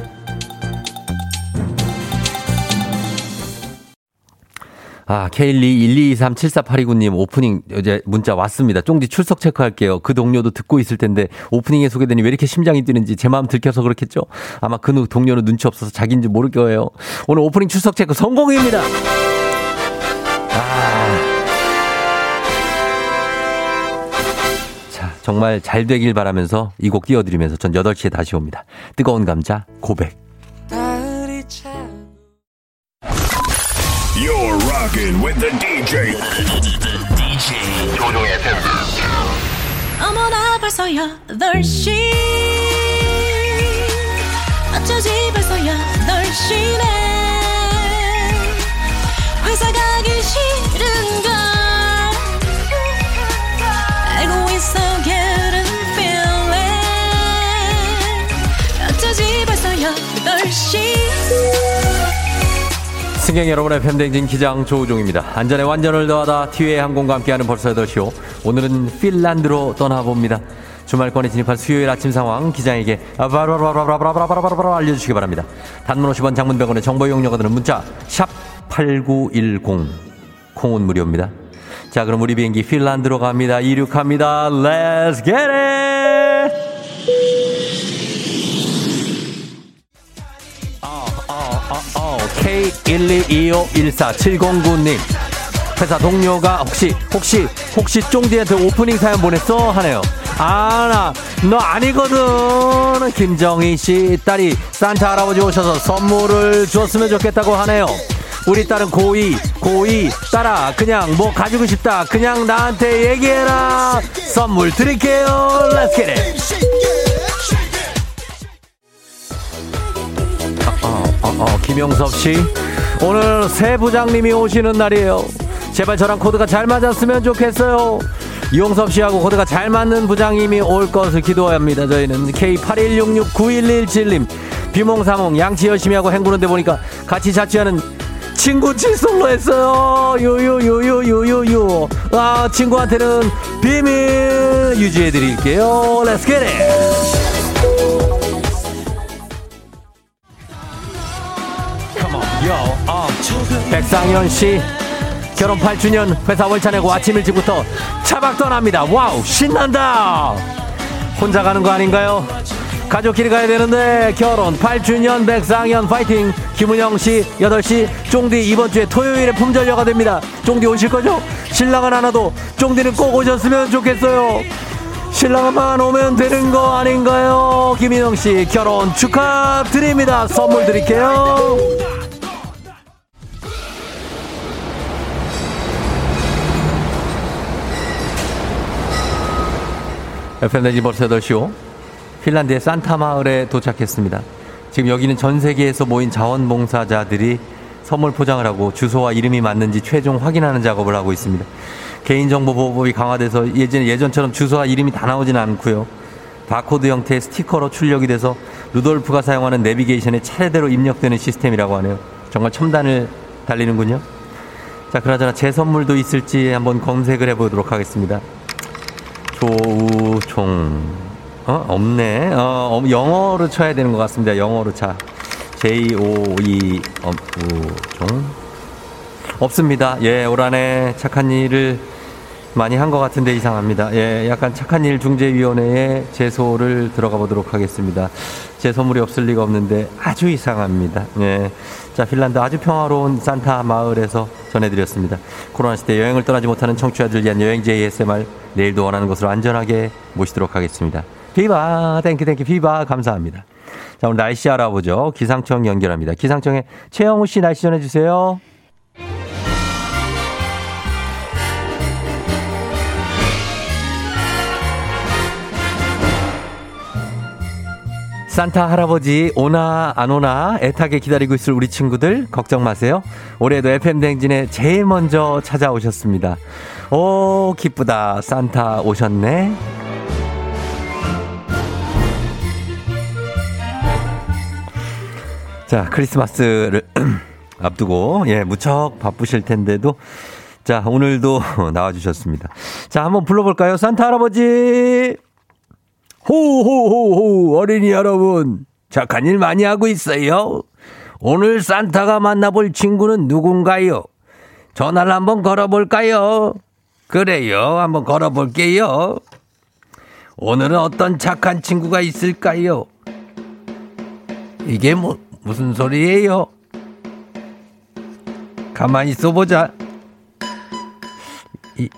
아, 케이 일이일이삼칠사팔이구님 오프닝 이제 문자 왔습니다. 쫑지 출석 체크할게요. 그 동료도 듣고 있을 텐데 오프닝에 소개되니 왜 이렇게 심장이 뛰는지 제 마음 들켜서 그렇겠죠? 아마 그 동료는 눈치 없어서 자기인지 모를 거예요. 오늘 오프닝 출석 체크 성공입니다. 아. 자, 정말 잘 되길 바라면서 이 곡 띄워드리면서 전 여덟 시에 다시 옵니다. 뜨거운 감자 고백. You're rocking with the 디제이. The 디제이. 조종의 팬. 어머나 벌써 여덟 시. 어쩌지 벌써 여덟 시네. 회사 가기 승객 여러분, 에프엠 댕진 기장 조우종입니다. 안전에 완전을 더하다 티웨이 항공과 함께하는 벌써 여덟 시오. 오늘은 핀란드로 떠나봅니다. 주말권에 진입한 수요일 아침 상황 기장에게 바로바로바로바로바로바로 알려주시기 바랍니다. 단문 오십 원, 장문 백 원의 정보 이용료가 드는 문자 샵 팔구일공, 콩은 무료입니다. 자, 그럼 우리 비행기 핀란드로 갑니다. 이륙합니다. Let's get it! 케이 일이이오일사칠공구님 회사 동료가 혹시 혹시 혹시 쫑디한테 오프닝 사연 보냈어? 하네요. 아, 나 너 아니거든. 김정희씨 딸이 산타 할아버지 오셔서 선물을 줬으면 좋겠다고 하네요. 우리 딸은 고이 고이 딸아, 그냥 뭐 가지고 싶다, 그냥 나한테 얘기해라, 선물 드릴게요. Let's get it. 어, 김용섭씨, 오늘 새 부장님이 오시는 날이에요. 제발 저랑 코드가 잘 맞았으면 좋겠어요. 용섭씨하고 코드가 잘 맞는 부장님이 올 것을 기도합니다. 저희는 케이 팔일육육구일일칠님 비몽사몽 양치 열심히 하고 헹구는데 보니까 같이 자취하는 친구 칫솔로 했어요. 유유유유유유유. 아, 친구한테는 비밀 유지해드릴게요. Let's get it. 백상현씨, 결혼 팔 주년, 회사 월차 내고 아침 일찍부터 차박 떠납니다. 와우, 신난다. 혼자 가는 거 아닌가요? 가족끼리 가야 되는데. 결혼 팔 주년 백상현 파이팅. 김은영씨, 여덟 시 쫑디 이번주에 토요일에 품절녀가 됩니다. 쫑디 오실거죠? 신랑은 안 와도 쫑디는 꼭 오셨으면 좋겠어요. 신랑만 오면 되는 거 아닌가요? 김인영씨, 결혼 축하드립니다. 선물 드릴게요. 에프엠 댕진 벌써 여덟 시오. 핀란드의 산타마을에 도착했습니다. 지금 여기는 전 세계에서 모인 자원봉사자들이 선물 포장을 하고 주소와 이름이 맞는지 최종 확인하는 작업을 하고 있습니다. 개인정보 보호법이 강화돼서 예전, 예전처럼 주소와 이름이 다 나오진 않고요. 바코드 형태의 스티커로 출력이 돼서 루돌프가 사용하는 내비게이션에 차례대로 입력되는 시스템이라고 하네요. 정말 첨단을 달리는군요. 자, 그나저나 제 선물도 있을지 한번 검색을 해보도록 하겠습니다. 조우종, 어? 없네. 어, 영어로 쳐야 되는 것 같습니다. 영어로 차. 제이 오 이 어, 우종. 없습니다. 예, 올 한해 착한 일을 많이 한 것 같은데 이상합니다. 예, 약간 착한 일 중재위원회에 제소를 들어가 보도록 하겠습니다. 제 선물이 없을 리가 없는데 아주 이상합니다. 예. 자, 핀란드 아주 평화로운 산타 마을에서 전해드렸습니다. 코로나 시대 여행을 떠나지 못하는 청취자들 위한 여행지 에이에스엠알, 내일도 원하는 곳으로 안전하게 모시도록 하겠습니다. 비바, 땡큐 땡큐 비바, 감사합니다. 자, 오늘 날씨 알아보죠. 기상청 연결합니다. 기상청에 최영훈 씨, 날씨 전해주세요. 산타 할아버지 오나 안 오나 애타게 기다리고 있을 우리 친구들 걱정 마세요. 올해도 에프엠 댕진에 제일 먼저 찾아오셨습니다. 오, 기쁘다. 산타 오셨네. 자, 크리스마스를 앞두고 예, 무척 바쁘실 텐데도 자, 오늘도 나와주셨습니다. 자, 한번 불러볼까요? 산타 할아버지. 호호호호, 어린이 여러분, 착한 일 많이 하고 있어요. 오늘 산타가 만나볼 친구는 누군가요? 전화를 한번 걸어볼까요? 그래요, 한번 걸어볼게요. 오늘은 어떤 착한 친구가 있을까요? 이게 뭐, 무슨 소리예요? 가만히 있어보자. 이,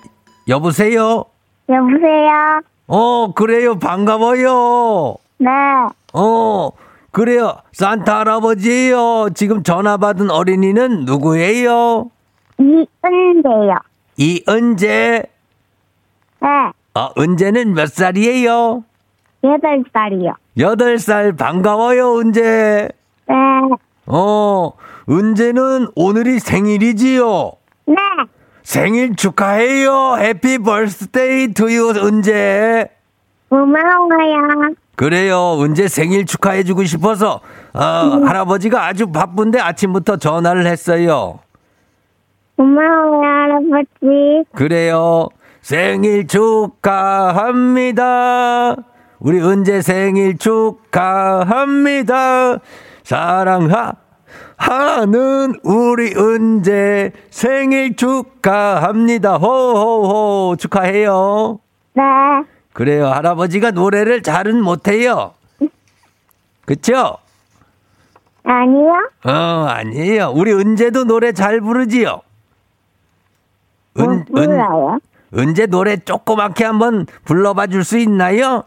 여보세요? 여보세요? 어, 그래요. 반가워요. 네. 어, 그래요. 산타 할아버지예요. 지금 전화 받은 어린이는 누구예요? 이은재요. 이은재? 네. 어, 은재는 몇 살이에요? 여덟 살이요. 여덟 살. 반가워요, 은재. 네. 어, 은재는 오늘이 생일이지요? 네. 생일 축하해요. 해피 버스데이 투 유, 은재. 고마워요. 그래요. 은재 생일 축하해주고 싶어서 어, 음. 할아버지가 아주 바쁜데 아침부터 전화를 했어요. 고마워요, 할아버지. 그래요. 생일 축하합니다. 우리 은재 생일 축하합니다. 사랑하는 우리 은재 생일 축하합니다. 호호호 축하해요. 네. 그래요. 할아버지가 노래를 잘은 못해요. 그쵸? 아니요. 어, 아니에요. 우리 은재도 노래 잘 부르지요? 은, 몰라요. 은, 은재 노래 조그맣게 한번 불러봐 줄 수 있나요?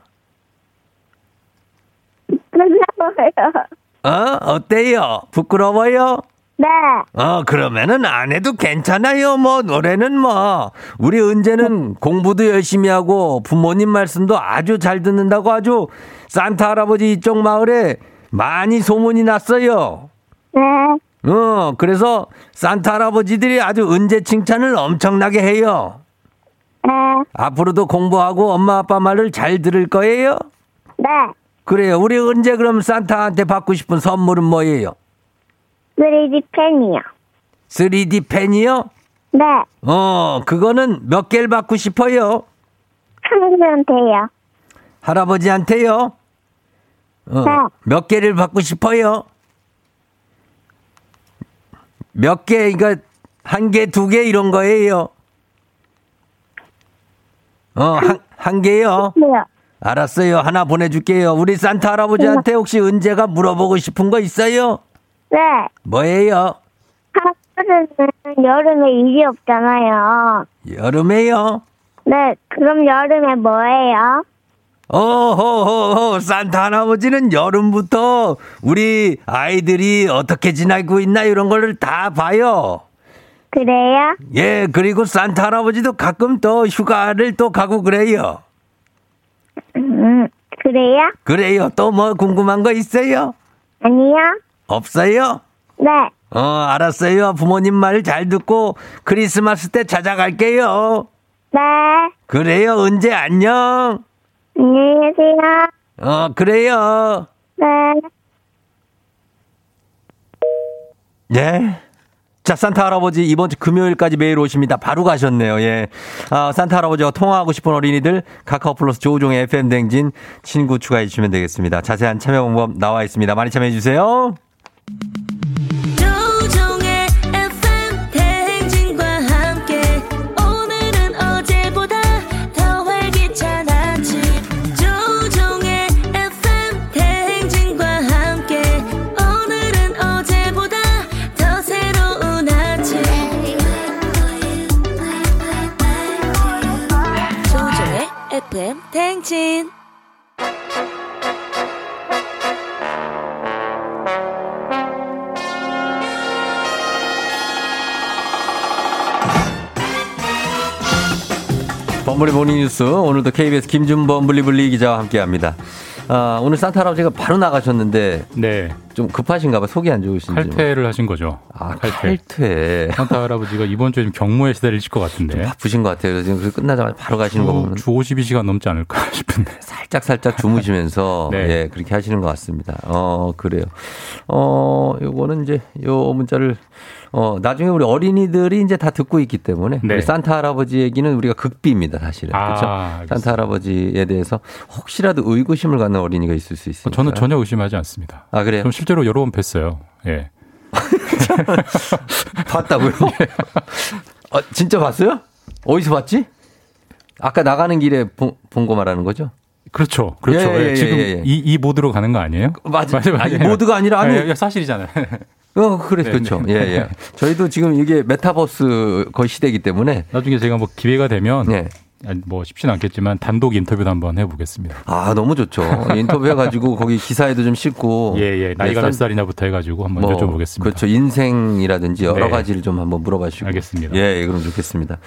부끄러워요. 어? 어때요? 부끄러워요? 네. 어, 그러면은 안 해도 괜찮아요. 뭐, 노래는 뭐. 우리 은재는 공부도 열심히 하고 부모님 말씀도 아주 잘 듣는다고 아주 산타 할아버지 이쪽 마을에 많이 소문이 났어요. 네. 어, 그래서 산타 할아버지들이 아주 은재 칭찬을 엄청나게 해요. 네. 앞으로도 공부하고 엄마 아빠 말을 잘 들을 거예요? 네. 그래요. 우리 은재 그럼 산타한테 받고 싶은 선물은 뭐예요? 쓰리디 펜이요. 쓰리디 펜이요? 네. 어, 그거는 몇 개를 받고 싶어요? 할아버지한테요. 할아버지한테요? 어, 네. 몇 개를 받고 싶어요? 몇 개, 그러니까 한 개, 두 개 이런 거예요? 어, 한, 한 개요? 네. 알았어요. 하나 보내줄게요. 우리 산타 할아버지한테 혹시 은재가 물어보고 싶은 거 있어요? 네. 뭐예요? 할아버지는 여름에 일이 없잖아요. 여름에요? 네. 그럼 여름에 뭐예요? 어허허허 산타 할아버지는 여름부터 우리 아이들이 어떻게 지내고 있나 이런 거를 다 봐요. 그래요? 예. 그리고 산타 할아버지도 가끔 또 휴가를 또 가고 그래요. 음, 그래요? 그래요. 또 뭐 궁금한 거 있어요? 아니요. 없어요? 네. 어, 알았어요. 부모님 말 잘 듣고 크리스마스 때 찾아갈게요. 네. 그래요. 은재 안녕. 안녕히 계세요. 어, 그래요. 네. 예. 자, 산타 할아버지 이번 주 금요일까지 매일 오십니다. 바로 가셨네요. 예. 아, 산타 할아버지와 통화하고 싶은 어린이들 카카오 플러스 조우종의 에프엠 댕진 친구 추가해 주시면 되겠습니다. 자세한 참여 방법 나와 있습니다. 많이 참여해 주세요. 조우종의 에프엠 댕진과 함께 오늘은 어제보다 더 활기찬 아침 조우종의 에프엠 댕진과 함께 오늘은 어제보다 더 새로운 아침 조우종의 에프엠 댕진 범블리 모닝 뉴스 오늘도 케이비에스 김준범 블리블리 기자와 함께합니다. 아, 오늘 산타 할아버지가 바로 나가셨는데 네. 좀 급하신가 봐. 속이 안 좋으신지. 칼퇴를 뭐. 하신 거죠. 아, 칼퇴. 칼퇴. 산타 할아버지가 이번 주에 좀 경무에 시달리실 것 같은데. 바쁘신 것 같아요. 지금 끝나자마자 바로 가시는 주, 거 보면. 주 오십이 시간 넘지 않을까 싶은데. 살짝살짝 살짝 주무시면서 네. 예, 그렇게 하시는 것 같습니다. 어, 그래요. 어, 요거는 이제 요 문자를 어, 나중에 우리 어린이들이 이제 다 듣고 있기 때문에 네. 우리 산타 할아버지 얘기는 우리가 극비입니다, 사실은. 아, 그렇죠? 알겠습니다. 산타 할아버지에 대해서 혹시라도 의구심을 갖는 어린이가 있을 수 있습니다. 저는 전혀 의심하지 않습니다. 아, 그래요? 실제로 여러 번 뵀어요. 예. 봤다고요? 예. 아, 진짜 봤어요? 어디서 봤지? 아까 나가는 길에 본 거 말하는 거죠? 그렇죠. 그렇죠. 예, 예, 예, 지금 예, 예. 이, 이 모드로 가는 거 아니에요? 맞아요. 맞아, 맞아. 아니, 모드가 아니라 아니. 아, 사실이잖아요. 어, 그래, 네, 그렇죠. 네. 예, 예. 저희도 지금 이게 메타버스 거의 시대이기 때문에. 나중에 제가 뭐 기회가 되면. 네. 뭐 쉽진 않겠지만 단독 인터뷰도 한번 해보겠습니다. 아, 너무 좋죠. 인터뷰해가지고 거기 기사에도 좀 싣고. 예, 예. 나이가 몇 살이나부터 해가지고 한번 뭐, 여쭤보겠습니다. 그렇죠. 인생이라든지 여러 네. 가지를 좀 한번 물어봐주시고. 알겠습니다. 예, 예. 그럼 좋겠습니다.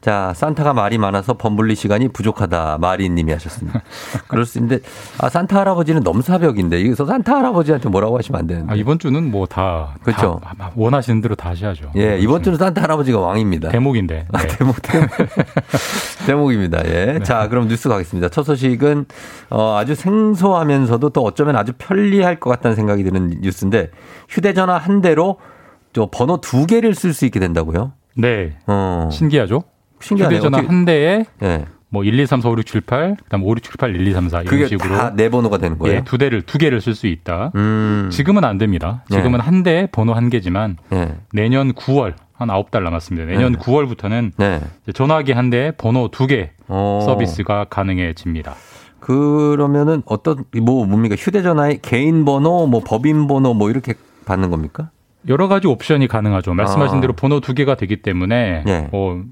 자, 산타가 말이 많아서 범블리 시간이 부족하다. 마리님이 하셨습니다. 그럴 수 있는데, 아, 산타 할아버지는 넘사벽인데, 여기서 산타 할아버지한테 뭐라고 하시면 안 되는데. 아, 이번 주는 뭐 다. 그렇죠. 다 원하시는 대로 다 하셔야죠. 예, 이번 주는 산타 할아버지가 왕입니다. 대목인데. 네. 아, 대목, 대목. 제목입니다. 예. 네. 자, 그럼 뉴스 가겠습니다. 첫 소식은 어, 아주 생소하면서도 또 어쩌면 아주 편리할 것 같다는 생각이 드는 뉴스인데 휴대전화 한 대로 저 번호 두 개를 쓸 수 있게 된다고요? 네. 어. 신기하죠? 신기하네요. 휴대전화 어떻게... 한 대에 네. 뭐 일 이 삼 사 오 육 칠 팔, 그다음 오 육 칠 팔 일 이 삼 사 이런 식으로 다 네 번호가 되는 거예요. 예, 두 대를 두 개를 쓸 수 있다. 음. 지금은 안 됩니다. 지금은 네. 한 대에 번호 한 개지만 네. 내년 구월 한 아홉 달 남았습니다. 내년 네. 구월부터는 네. 전화기 한 대에 번호 두 개 서비스가 가능해집니다. 그러면은 어떤 뭐 뭡니까? 휴대전화의 개인 번호, 뭐 법인 번호, 뭐 이렇게 받는 겁니까? 여러 가지 옵션이 가능하죠. 말씀하신 아. 대로 번호 두 개가 되기 때문에 네. 뭐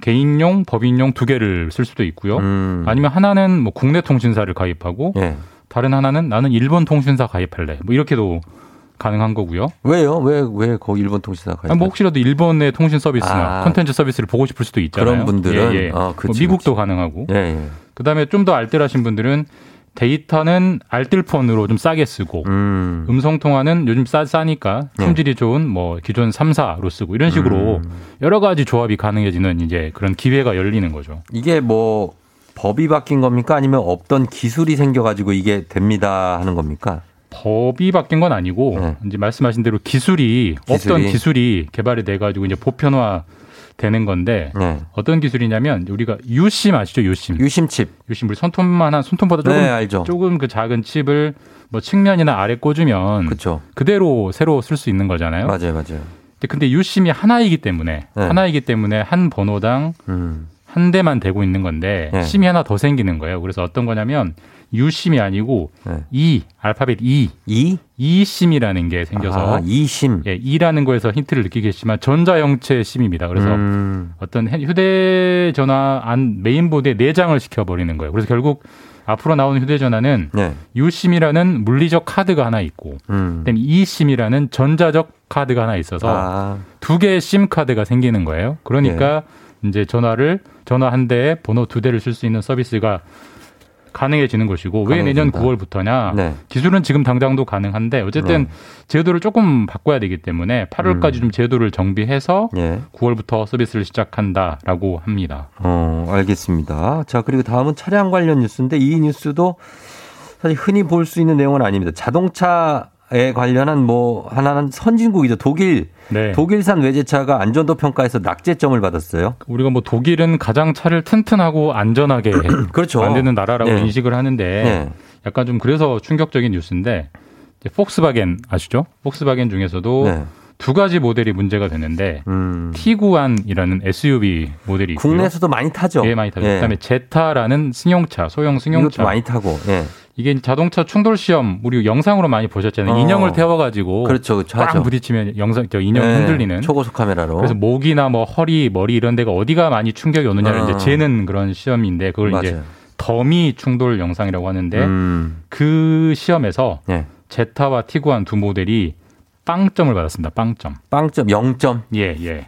개인용, 법인용 두 개를 쓸 수도 있고요. 음. 아니면 하나는 뭐 국내 통신사를 가입하고 네. 다른 하나는 나는 일본 통신사 가입할래. 뭐 이렇게도 가능한 거고요. 왜요? 왜, 왜 거기 일본 통신사 가입할래? 뭐 혹시라도 일본의 통신 서비스나 콘텐츠 아. 서비스를 보고 싶을 수도 있잖아요. 그런 분들은. 예, 예. 아, 그치, 뭐 미국도 그치. 가능하고. 예, 예. 그다음에 좀 더 알뜰하신 분들은 데이터는 알뜰폰으로 좀 싸게 쓰고 음. 음성통화는 요즘 싸, 싸니까 품질이 네. 좋은 뭐 기존 삼 사로 쓰고 이런 식으로 음. 여러 가지 조합이 가능해지는 이제 그런 기회가 열리는 거죠. 이게 뭐 법이 바뀐 겁니까? 아니면 없던 기술이 생겨가지고 이게 됩니다 하는 겁니까? 법이 바뀐 건 아니고 네. 이제 말씀하신 대로 기술이, 기술이 없던 기술이 개발이 돼가지고 이제 보편화 되는 건데 네. 어떤 기술이냐면 우리가 유심 아시죠? 유심. 유심 칩. 유심 우리 손톱만 한 손톱보다 조금 네, 알죠. 조금 그 작은 칩을 뭐 측면이나 아래 꽂으면 그쵸. 그대로 새로 쓸 수 있는 거잖아요. 맞아요, 맞아요. 근데 유심이 하나이기 때문에 네. 하나이기 때문에 한 번호당 음. 한 대만 되고 있는 건데 네. 심이 하나 더 생기는 거예요. 그래서 어떤 거냐면 유심이 아니고 네. E 알파벳 E E E 심이라는 게 생겨서 아, E 심 예, E라는 거에서 힌트를 느끼겠지만 전자형체 심입니다. 그래서 음. 어떤 휴대전화 안 메인보드에 내장을 시켜버리는 거예요. 그래서 결국 앞으로 나오는 휴대전화는 네. 유심이라는 물리적 카드가 하나 있고 음. 그다음에 E심이라는 전자적 카드가 하나 있어서 아. 두 개의 심 카드가 생기는 거예요. 그러니까 네. 이제 전화를 전화 한 대에 번호 두 대를 쓸 수 있는 서비스가 가능해지는 것이고 가능해진다. 왜 내년 구월부터냐 네. 기술은 지금 당장도 가능한데 어쨌든 네. 제도를 조금 바꿔야 되기 때문에 팔월까지 음. 좀 제도를 정비해서 네. 구월부터 서비스를 시작한다라고 합니다. 어, 알겠습니다. 자, 그리고 다음은 차량 관련 뉴스인데 이 뉴스도 사실 흔히 볼 수 있는 내용은 아닙니다. 자동차에 관련한 뭐 하나는 선진국이죠. 독일. 네. 독일산 외제차가 안전도 평가에서 낙제점을 받았어요. 우리가 뭐 독일은 가장 차를 튼튼하고 안전하게 그렇죠. 만드는 나라라고 네. 인식을 하는데 네. 약간 좀 그래서 충격적인 뉴스인데 폭스바겐 아시죠? 폭스바겐 중에서도 네. 두 가지 모델이 문제가 되는데 음. 티구안이라는 에스유브이 모델이 있고요. 국내에서도 많이 타죠. 예, 많이 타죠. 네. 그다음에 제타라는 승용차, 소형 승용차. 이것도 많이 타고. 네. 이게 자동차 충돌 시험 우리 영상으로 많이 보셨잖아요. 어. 인형을 태워가지고 그렇죠, 그렇죠, 빵 부딪히면 영상 저 인형 네, 흔들리는 초고속 카메라로. 그래서 목이나 뭐 허리, 머리 이런 데가 어디가 많이 충격이 오느냐를 어. 이제 재는 그런 시험인데 그걸 맞아요. 이제 더미 충돌 영상이라고 하는데 음. 그 시험에서 네. 제타와 티구안 두 모델이 빵점을 받았습니다. 빵점. 빵점 영 점. 예, 예.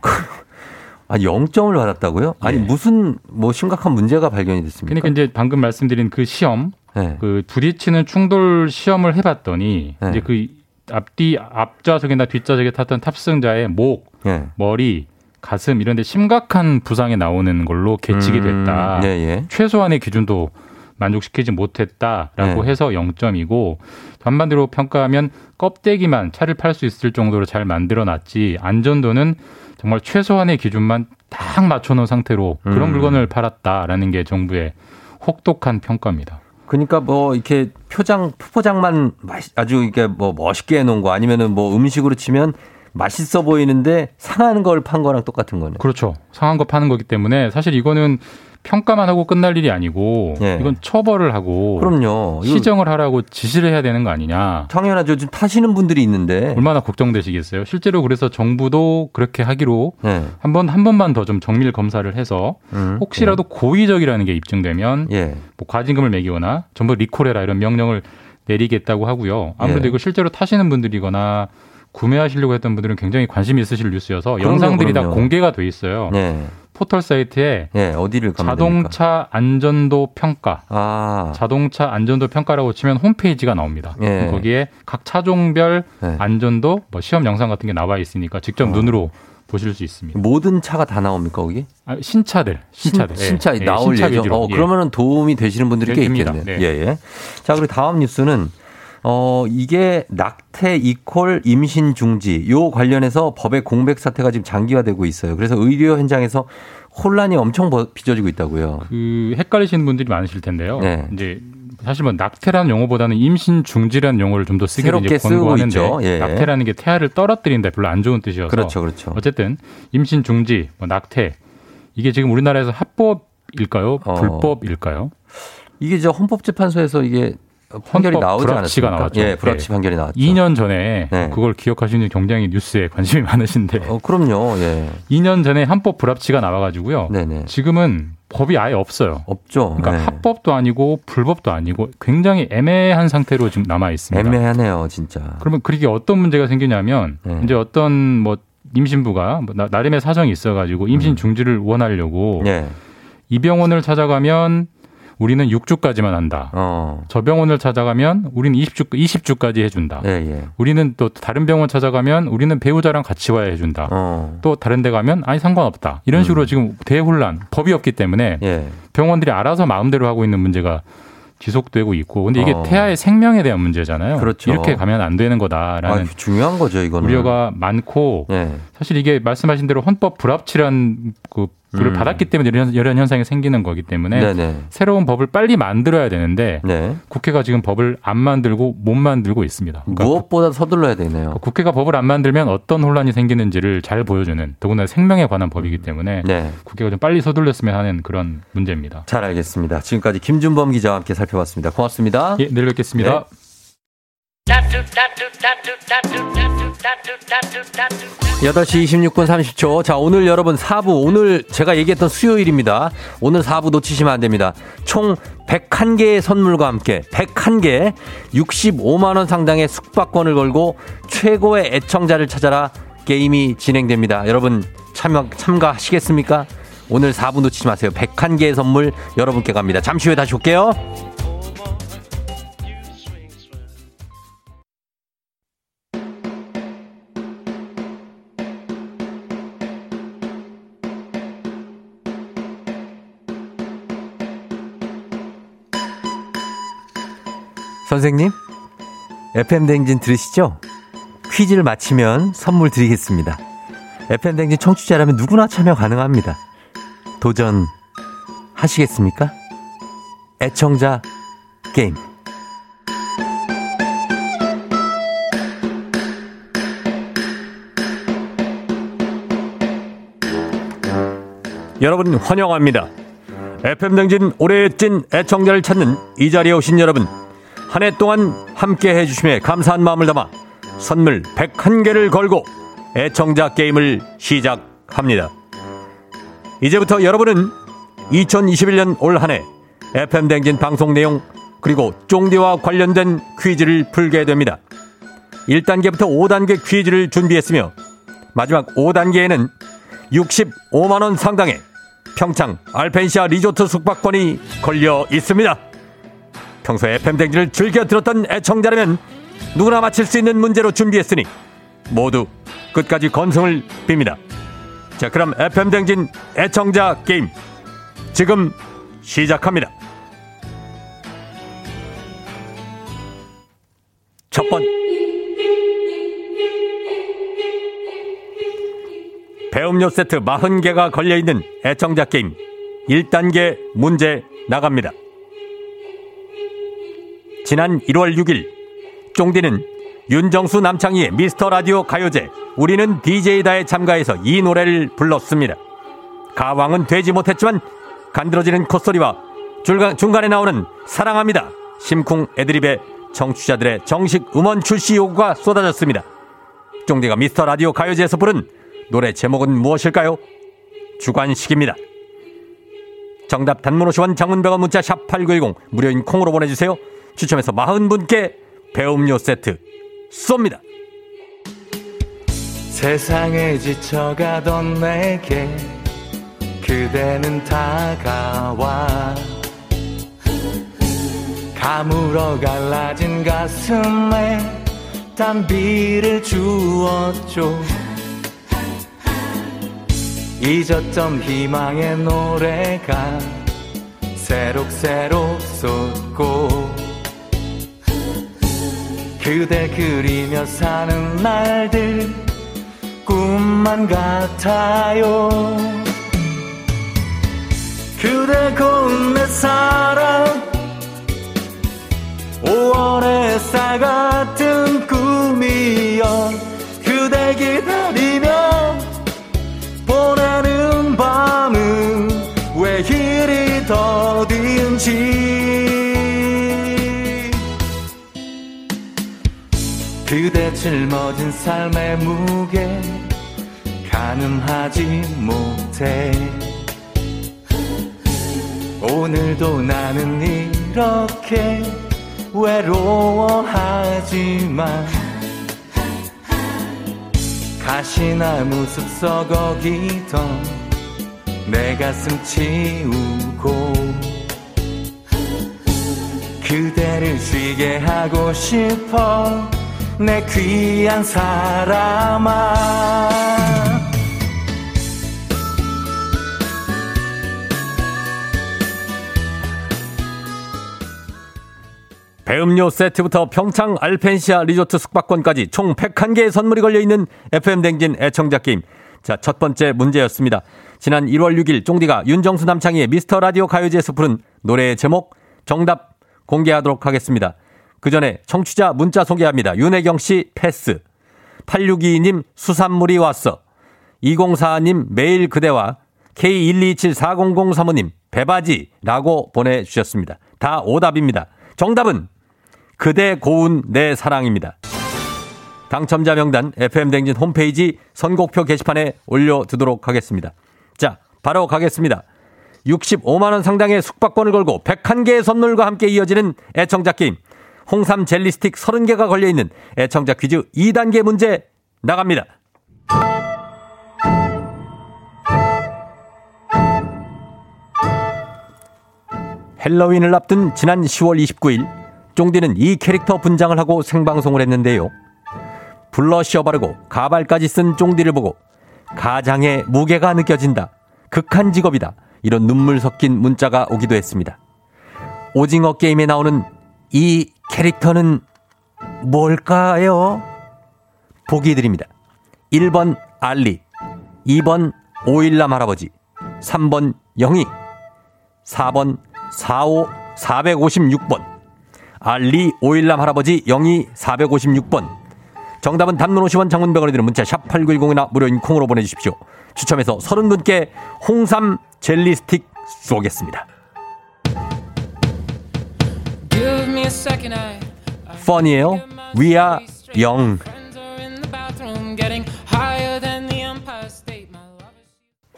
아, 영 점을 받았다고요? 아니 예. 무슨 뭐 심각한 문제가 발견이 됐습니까? 그러니까 이제 방금 말씀드린 그 시험. 네. 그 부딪히는 충돌 시험을 해봤더니 네. 이제 그 앞뒤 앞좌석이나 뒷좌석에 탔던 탑승자의 목, 네. 머리, 가슴 이런 데 심각한 부상이 나오는 걸로 계측이 됐다. 음, 예, 예. 최소한의 기준도 만족시키지 못했다라고 네. 해서 영 점이고 반반대로 평가하면 껍데기만 차를 팔 수 있을 정도로 잘 만들어놨지 안전도는 정말 최소한의 기준만 딱 맞춰놓은 상태로 그런 음. 물건을 팔았다라는 게 정부의 혹독한 평가입니다. 그러니까 뭐 이렇게 표장 포장만 아주 이렇게 뭐 멋있게 해놓은 거 아니면은 뭐 음식으로 치면 맛있어 보이는데 상한 걸 판 거랑 똑같은 거네. 그렇죠. 상한 거 파는 거기 때문에 사실 이거는 평가만 하고 끝날 일이 아니고 예. 이건 처벌을 하고 그럼요. 시정을 하라고 지시를 해야 되는 거 아니냐. 당연하죠. 지금 타시는 분들이 있는데 얼마나 걱정되시겠어요. 실제로 그래서 정부도 그렇게 하기로 예. 한 번, 한 번만 더 좀 정밀 검사를 해서 음, 혹시라도 음. 고의적이라는 게 입증되면 예. 뭐 과징금을 매기거나 전부 리콜해라 이런 명령을 내리겠다고 하고요. 아무래도 예. 이거 실제로 타시는 분들이거나 구매하시려고 했던 분들은 굉장히 관심이 있으실 뉴스여서 그럼요, 영상들이 그럼요. 다 공개가 돼 있어요. 네. 포털 사이트에 네, 어디를 가면 자동차 됩니까? 안전도 평가, 아. 자동차 안전도 평가라고 치면 홈페이지가 나옵니다. 네. 거기에 각 차종별 네. 안전도 뭐 시험 영상 같은 게 나와 있으니까 직접 어. 눈으로 보실 수 있습니다. 모든 차가 다 나옵니까 거기? 아, 신차들, 신차들, 신, 신차 예, 나올 신차 예정. 어, 그러면은 도움이 되시는 분들이 꽤 있겠네요. 네. 예, 예. 자, 그리고 다음 뉴스는 어 이게 낙태 이콜 임신 중지 요 관련해서 법의 공백 사태가 지금 장기화되고 있어요. 그래서 의료 현장에서 혼란이 엄청 빚어지고 있다고요. 그 헷갈리시는 분들이 많으실 텐데요. 네. 이제 사실 뭐 낙태라는 용어보다는 임신 중지라는 용어를 좀 더 쓰기 이제 권고하는데 예. 낙태라는 게 태아를 떨어뜨린다 별로 안 좋은 뜻이어서 그렇죠, 그렇죠. 어쨌든 임신 중지, 뭐 낙태 이게 지금 우리나라에서 합법일까요, 어. 불법일까요? 이게 저 헌법재판소에서 이게 판결이 나오지 불합치가 않았습니까? 나왔죠. 예, 불합치 네. 판결이 나왔죠. 이 년 전에 네. 그걸 기억하시는 굉장히 뉴스에 관심이 많으신데. 어, 그럼요. 예. 이 년 전에 합법 불합치가 나와가지고요. 네네. 지금은 법이 아예 없어요. 없죠. 그러니까 네. 합법도 아니고 불법도 아니고 굉장히 애매한 상태로 지금 남아 있습니다. 애매하네요, 진짜. 그러면 그게 어떤 문제가 생기냐면 네. 이제 어떤 뭐 임신부가 뭐 나름의 사정이 있어가지고 임신 중지를 원하려고 네. 이 병원을 찾아가면. 우리는 육 주까지만 한다. 어. 저 병원을 찾아가면 우리는 이십 주, 이십 주까지 해준다. 예, 예. 우리는 또 다른 병원 찾아가면 우리는 배우자랑 같이 와야 해준다. 어. 또 다른 데 가면 아니 상관없다. 이런 식으로 음. 지금 대혼란, 법이 없기 때문에 예. 병원들이 알아서 마음대로 하고 있는 문제가 지속되고 있고. 근데 이게 어. 태아의 생명에 대한 문제잖아요. 그렇죠. 이렇게 가면 안 되는 거다라는. 아, 중요한 거죠, 이거는. 우려가 많고. 예. 사실 이게 말씀하신 대로 헌법 불합치라는 그 그를 음. 받았기 때문에 이런, 이런 현상이 생기는 거기 때문에 네네. 새로운 법을 빨리 만들어야 되는데 네. 국회가 지금 법을 안 만들고 못 만들고 있습니다. 그러니까 무엇보다 서둘러야 되네요. 국회가 법을 안 만들면 어떤 혼란이 생기는지를 잘 보여주는 더구나 생명에 관한 법이기 때문에 네. 국회가 좀 빨리 서둘렀으면 하는 그런 문제입니다. 잘 알겠습니다. 지금까지 김준범 기자와 함께 살펴봤습니다. 고맙습니다. 예, 내일 뵙겠습니다. 네. 여덟 시 이십육 분 삼십 초. 자, 오늘 여러분 사 부, 오늘 제가 얘기했던 수요일입니다. 오늘 사 부 놓치시면 안 됩니다. 총 백한 개의 선물과 함께 백한 개 육십오만 원 상당의 숙박권을 걸고 최고의 애청자를 찾아라 게임이 진행됩니다. 여러분 참여, 참가하시겠습니까? 오늘 사 부 놓치지 마세요. 백한 개의 선물 여러분께 갑니다. 잠시 후에 다시 올게요. 선생님, 에프엠 댕진 들으시죠? 퀴즈를 마치면 선물 드리겠습니다. 에프엠 댕진 청취자라면 누구나 참여 가능합니다. 도전 하시겠습니까? 애청자 게임. 여러분 환영합니다. 에프엠 댕진 올해의 찐 애청자를 찾는 이 자리에 오신 여러분. 한 해 동안 함께해 주심에 감사한 마음을 담아 선물 백한 개를 걸고 애청자 게임을 시작합니다. 이제부터 여러분은 이천이십일 년 올 한 해 에프엠 댕진 방송 내용 그리고 쫑디와 관련된 퀴즈를 풀게 됩니다. 일 단계부터 오 단계 퀴즈를 준비했으며 마지막 오 단계에는 육십오만 원 상당의 평창 알펜시아 리조트 숙박권이 걸려 있습니다. 평소에 에프엠 댕진을 즐겨 들었던 애청자라면 누구나 맞힐 수 있는 문제로 준비했으니 모두 끝까지 건승을 빕니다. 자, 그럼 에프엠 댕진 애청자 게임 지금 시작합니다. 첫 번, 배음료 세트 마흔 개가 걸려있는 애청자 게임 일 단계 문제 나갑니다. 지난 일월 육일 쫑디는 윤정수 남창희의 미스터라디오 가요제 우리는 디제이다에 참가해서 이 노래를 불렀습니다. 가왕은 되지 못했지만 간드러지는 콧소리와 중간에 나오는 사랑합니다 심쿵 애드립에 청취자들의 정식 음원 출시 요구가 쏟아졌습니다. 쫑디가 미스터라디오 가요제에서 부른 노래 제목은 무엇일까요? 주관식입니다. 정답 단문 오십 원 장문 백 원 문자 샵팔구일공 무료인 콩으로 보내주세요. 추첨해서 사십 분께 배음료 세트 쏩니다. 세상에 지쳐가던 내게 그대는 다가와 가물어 갈라진 가슴에 담비를 주었죠. 잊었던 희망의 노래가 새록새록 쏟고 그댈 그리며 사는 날들 꿈만 같아요. 그대 고운 내 사랑 오월의 햇살 같은 꿈이여. 그대 기다리며 보내는 밤은 왜 이리 더딘지. 그대 짊어진 삶의 무게 가늠하지 못해. 오늘도 나는 이렇게 외로워하지만 가시나무 숲 썩어기던 내 가슴 치우고 그대를 쉬게 하고 싶어 내 귀한 사람아. 배음료 세트부터 평창 알펜시아 리조트 숙박권까지 총 백한 개의 선물이 걸려있는 에프엠 댕진 애청자 게임. 자, 첫 번째 문제였습니다. 지난 일월 육일 쫑디가 윤정수 남창희의 미스터 라디오 가요제에서 부른 노래의 제목 정답 공개하도록 하겠습니다. 그 전에 청취자 문자 소개합니다. 윤혜경 씨 패스. 팔육이이님 수산물이 왔어. 이공사님 매일 그대와 케이 일이칠 사공공삼오님 배바지라고 보내주셨습니다. 다 오답입니다. 정답은 그대 고운 내 사랑입니다. 당첨자 명단 에프엠 댕진 홈페이지 선곡표 게시판에 올려두도록 하겠습니다. 자, 바로 가겠습니다. 육십오만 원 상당의 숙박권을 걸고 백한 개의 선물과 함께 이어지는 애청자 게임. 홍삼 젤리 스틱 서른 개가 걸려있는 애청자 퀴즈 이 단계 문제 나갑니다. 헬로윈을 앞둔 지난 시월 이십구일 쫑디는 이 캐릭터 분장을 하고 생방송을 했는데요. 블러셔 바르고 가발까지 쓴 쫑디를 보고 가장의 무게가 느껴진다. 극한 직업이다. 이런 눈물 섞인 문자가 오기도 했습니다. 오징어 게임에 나오는 이 캐릭터는 뭘까요? 보기 드립니다. 일 번 알리, 이 번 오일남 할아버지, 삼 번 영희, 사 번 사오 사백오십육 번. 알리, 오일남 할아버지, 영희, 사백오십육 번. 정답은 단문 오십 원, 장문 백 원에 드는 문자 샵 팔구일공이나 무료인 콩으로 보내주십시오. 추첨해서 삼십 분께 홍삼 젤리 스틱 쏘겠습니다. 펀이에요. We are young.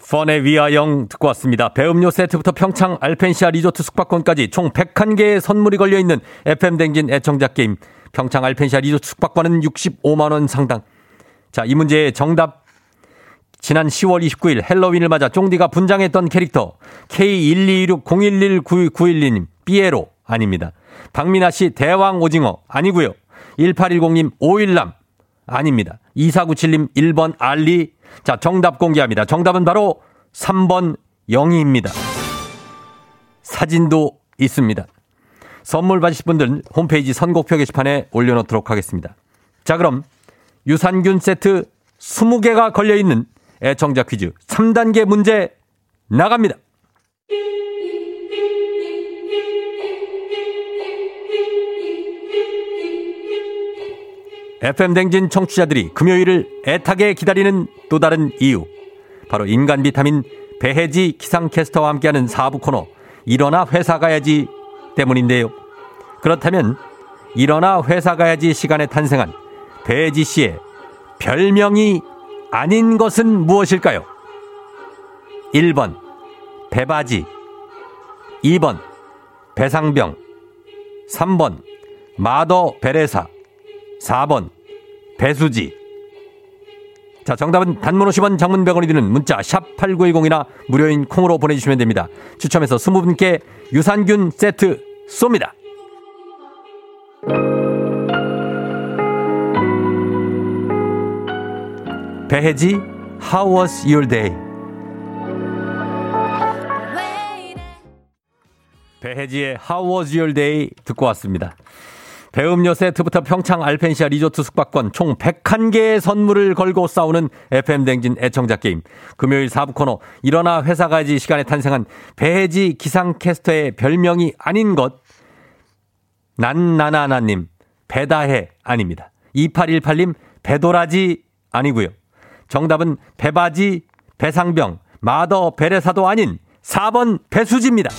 펀의 We are young 듣고 왔습니다. 배음료 세트부터 평창 알펜시아 리조트 숙박권까지 총 백한 개의 선물이 걸려있는 에프엠 댕진 애청자 게임. 평창 알펜시아 리조트 숙박권은 육십오만 원 상당. 자, 이 문제의 정답. 지난 시월 이십구일 헬로윈을 맞아 쫑디가 분장했던 캐릭터 케이 일이이육 공일일구구일이님 삐에로 아닙니다. 박민아 씨 대왕 오징어 아니고요. 일팔일공님 오일남 아닙니다. 이사구칠님 일 번 알리. 자, 정답 공개합니다. 정답은 바로 삼 번 영희입니다. 사진도 있습니다. 선물 받으실 분들은 홈페이지 선곡표 게시판에 올려놓도록 하겠습니다. 자, 그럼 유산균 세트 스무 개가 걸려있는 애청자 퀴즈 삼 단계 문제 나갑니다. 에프엠 댕진 청취자들이 금요일을 애타게 기다리는 또 다른 이유. 바로 인간 비타민 배혜지 기상캐스터와 함께하는 사 부 코너 일어나 회사 가야지 때문인데요. 그렇다면 일어나 회사 가야지 시간에 탄생한 배혜지 씨의 별명이 아닌 것은 무엇일까요? 일 번 배바지, 이 번 배상병, 삼 번 마더 베레사, 사 번 배수지. 자, 정답은 단문 오십 원, 장문 백 원이 드는 문자 샵 팔구일공이나 무료인 콩으로 보내주시면 됩니다. 추첨해서 이십 분께 유산균 세트 쏩니다. 배혜지 How was your day? 배혜지의 How was your day 듣고 왔습니다. 배음료 세트부터 평창 알펜시아 리조트 숙박권 총 백한 개의 선물을 걸고 싸우는 에프엠 댕진 애청자 게임. 금요일 사 부 코너 일어나 회사 가야지 시간에 탄생한 배혜지 기상캐스터의 별명이 아닌 것. 난나나나님 배다해 아닙니다. 이팔일팔 님 배도라지 아니고요. 정답은 배바지, 배상병, 마더, 베레사도 아닌 사 번 배수지입니다.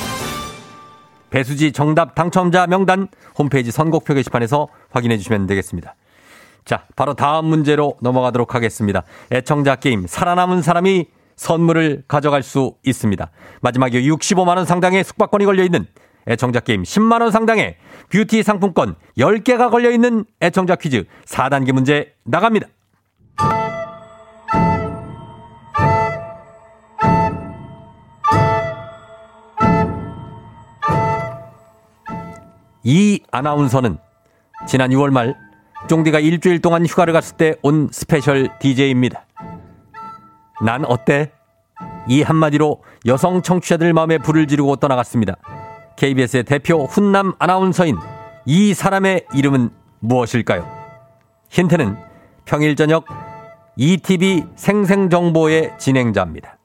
배수지 정답 당첨자 명단 홈페이지 선곡표 게시판에서 확인해 주시면 되겠습니다. 자, 바로 다음 문제로 넘어가도록 하겠습니다. 애청자 게임 살아남은 사람이 선물을 가져갈 수 있습니다. 마지막에 육십오만 원 상당의 숙박권이 걸려있는 애청자 게임, 십만 원 상당의 뷰티 상품권 열 개가 걸려있는 애청자 퀴즈 사 단계 문제 나갑니다. 이 아나운서는 지난 유월 말 쫑디가 일주일 동안 휴가를 갔을 때 온 스페셜 디제이입니다. 난 어때? 이 한마디로 여성 청취자들 마음에 불을 지르고 떠나갔습니다. 케이비에스의 대표 훈남 아나운서인 이 사람의 이름은 무엇일까요? 힌트는 평일 저녁 이티비 생생정보의 진행자입니다.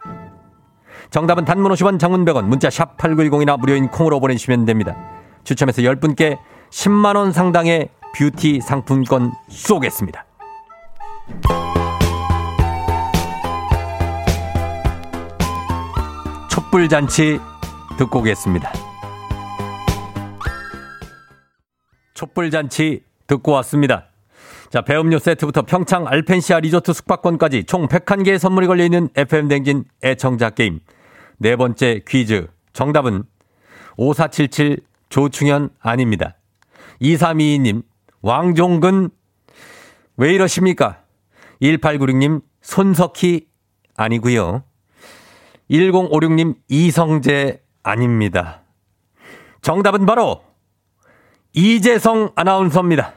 정답은 단문 오십 원, 장문 백 원, 문자 샵 팔구일공이나 무료인 콩으로 보내주시면 됩니다. 추첨해서 열 분께 십만 원 상당의 뷰티 상품권 쏘겠습니다. 촛불잔치 듣고 오겠습니다. 촛불잔치 듣고 왔습니다. 자, 배음료 세트부터 평창 알펜시아 리조트 숙박권까지 총 백한 개의 선물이 걸려있는 에프엠 댕진 애청자 게임. 네 번째 퀴즈 정답은 오사칠칠 조충현 아닙니다. 이삼이이 님 왕종근 왜 이러십니까? 일팔구육 님 손석희 아니고요. 일공오육 님 이성재 아닙니다. 정답은 바로 이재성 아나운서입니다.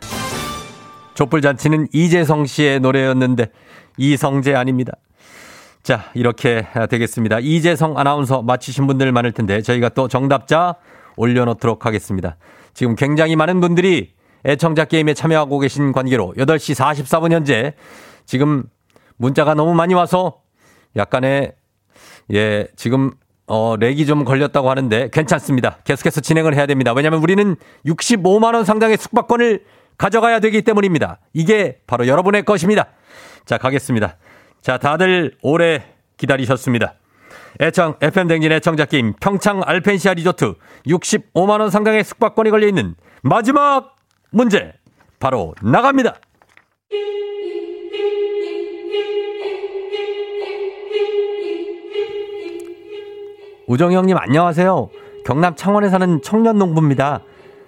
촛불잔치는 이재성 씨의 노래였는데 이성재 아닙니다. 자, 이렇게 되겠습니다. 이재성 아나운서 맞히신 분들 많을 텐데 저희가 또 정답자 올려놓도록 하겠습니다. 지금 굉장히 많은 분들이 애청자 게임에 참여하고 계신 관계로 여덟 시 사십사 분 현재 지금 문자가 너무 많이 와서 약간의 예 지금 어, 렉이 좀 걸렸다고 하는데 괜찮습니다. 계속해서 진행을 해야 됩니다. 왜냐하면 우리는 육십오만 원 상당의 숙박권을 가져가야 되기 때문입니다. 이게 바로 여러분의 것입니다. 자, 가겠습니다. 자, 다들 오래 기다리셨습니다. 애청, 에프엠 댕진 애청자 게임 평창 알펜시아 리조트 육십오만 원 상당의 숙박권이 걸려있는 마지막 문제 바로 나갑니다. 우정이 형님 안녕하세요. 경남 창원에 사는 청년 농부입니다.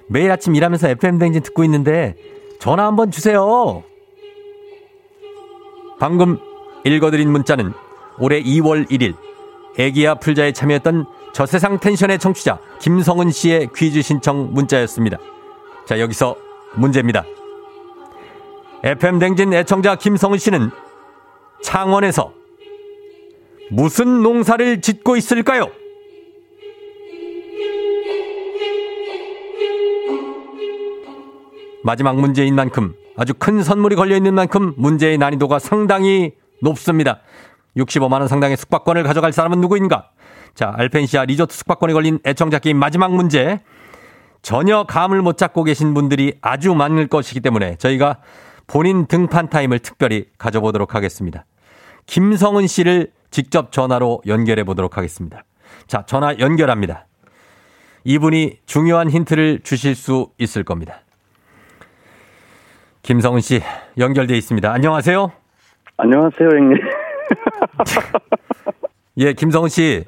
매일 아침 일하면서 에프엠 댕진 듣고 있는데 전화 한번 주세요. 방금 읽어드린 문자는 올해 이월 일일 애기야 풀자에 참여했던 저세상 텐션의 청취자 김성은 씨의 퀴즈 신청 문자였습니다. 자, 여기서 문제입니다. 에프엠 댕진 애청자 김성은 씨는 창원에서 무슨 농사를 짓고 있을까요? 마지막 문제인 만큼 아주 큰 선물이 걸려있는 만큼 문제의 난이도가 상당히 높습니다. 육십오만 원 상당의 숙박권을 가져갈 사람은 누구인가? 자, 알펜시아 리조트 숙박권이 걸린 애청자 게임 마지막 문제. 전혀 감을 못 잡고 계신 분들이 아주 많을 것이기 때문에 저희가 본인 등판 타임을 특별히 가져보도록 하겠습니다. 김성은 씨를 직접 전화로 연결해 보도록 하겠습니다. 자, 전화 연결합니다. 이분이 중요한 힌트를 주실 수 있을 겁니다. 김성은 씨 연결돼 있습니다. 안녕하세요. 안녕하세요, 형님. 예, 김성은 씨.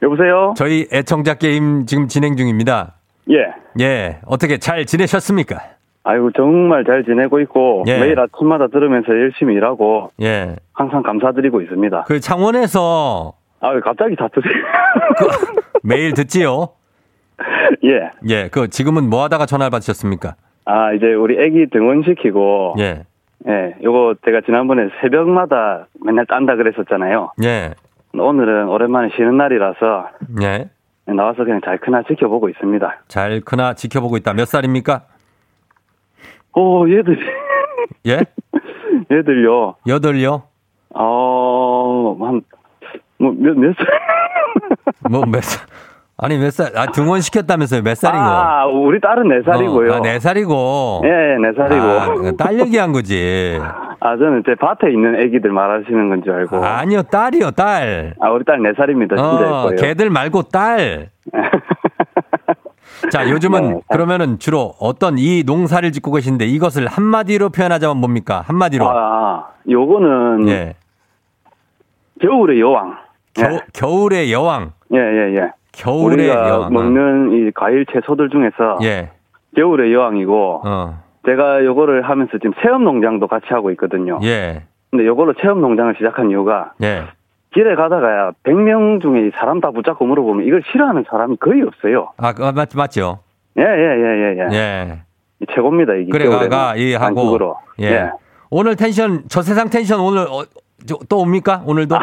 여보세요? 저희 애청자 게임 지금 진행 중입니다. 예. 예, 어떻게 잘 지내셨습니까? 아이고, 정말 잘 지내고 있고, 예. 매일 아침마다 들으면서 열심히 일하고, 예. 항상 감사드리고 있습니다. 그 창원에서. 아, 갑자기 다투세요? 그, 매일 듣지요? 예. 예, 그 지금은 뭐 하다가 전화를 받으셨습니까? 아, 이제 우리 애기 등원시키고, 예. 예, 요거 제가 지난번에 새벽마다 맨날 딴다 그랬었잖아요. 예. 오늘은 오랜만에 쉬는 날이라서. 예. 나와서 그냥 잘 크나 지켜보고 있습니다. 잘 크나 지켜보고 있다. 몇 살입니까? 어, 얘들. 예? 얘들요. 여덟요? 어, 한, 뭐, 몇, 몇 살? 뭐, 몇 살? 아니, 몇 살? 아, 등원시켰다면서요. 몇 살이고? 아, 우리 딸은 네 살이고요. 어, 아, 네 살이고. 예, 네 살이고. 아, 딸 얘기한 거지. 아, 저는 제 밭에 있는 애기들 말하시는 건 줄 알고. 아, 아니요, 딸이요, 딸. 아, 우리 딸 네 살입니다. 어, 진짜 걔들 말고 딸. 자, 요즘은 네, 그러면은 주로 어떤 이 농사를 짓고 계신데 이것을 한마디로 표현하자면 뭡니까? 한마디로. 아, 요거는. 예. 겨울의 여왕. 겨, 예. 겨울의 여왕. 예, 예, 예. 겨울의 여왕. 먹는 이 과일 채소들 중에서. 예. 겨울의 여왕이고. 어. 제가 요거를 하면서 지금 체험 농장도 같이 하고 있거든요. 예. 근데 요걸로 체험 농장을 시작한 이유가. 예. 길에 가다가 백 명 중에 사람 다 붙잡고 물어보면 이걸 싫어하는 사람이 거의 없어요. 아, 맞, 맞죠? 예, 예, 예, 예. 예. 예. 이 최고입니다, 이게. 그래, 가가, 예, 하고. 예. 예. 오늘 텐션, 저 세상 텐션 오늘, 어, 저, 또 옵니까? 오늘도?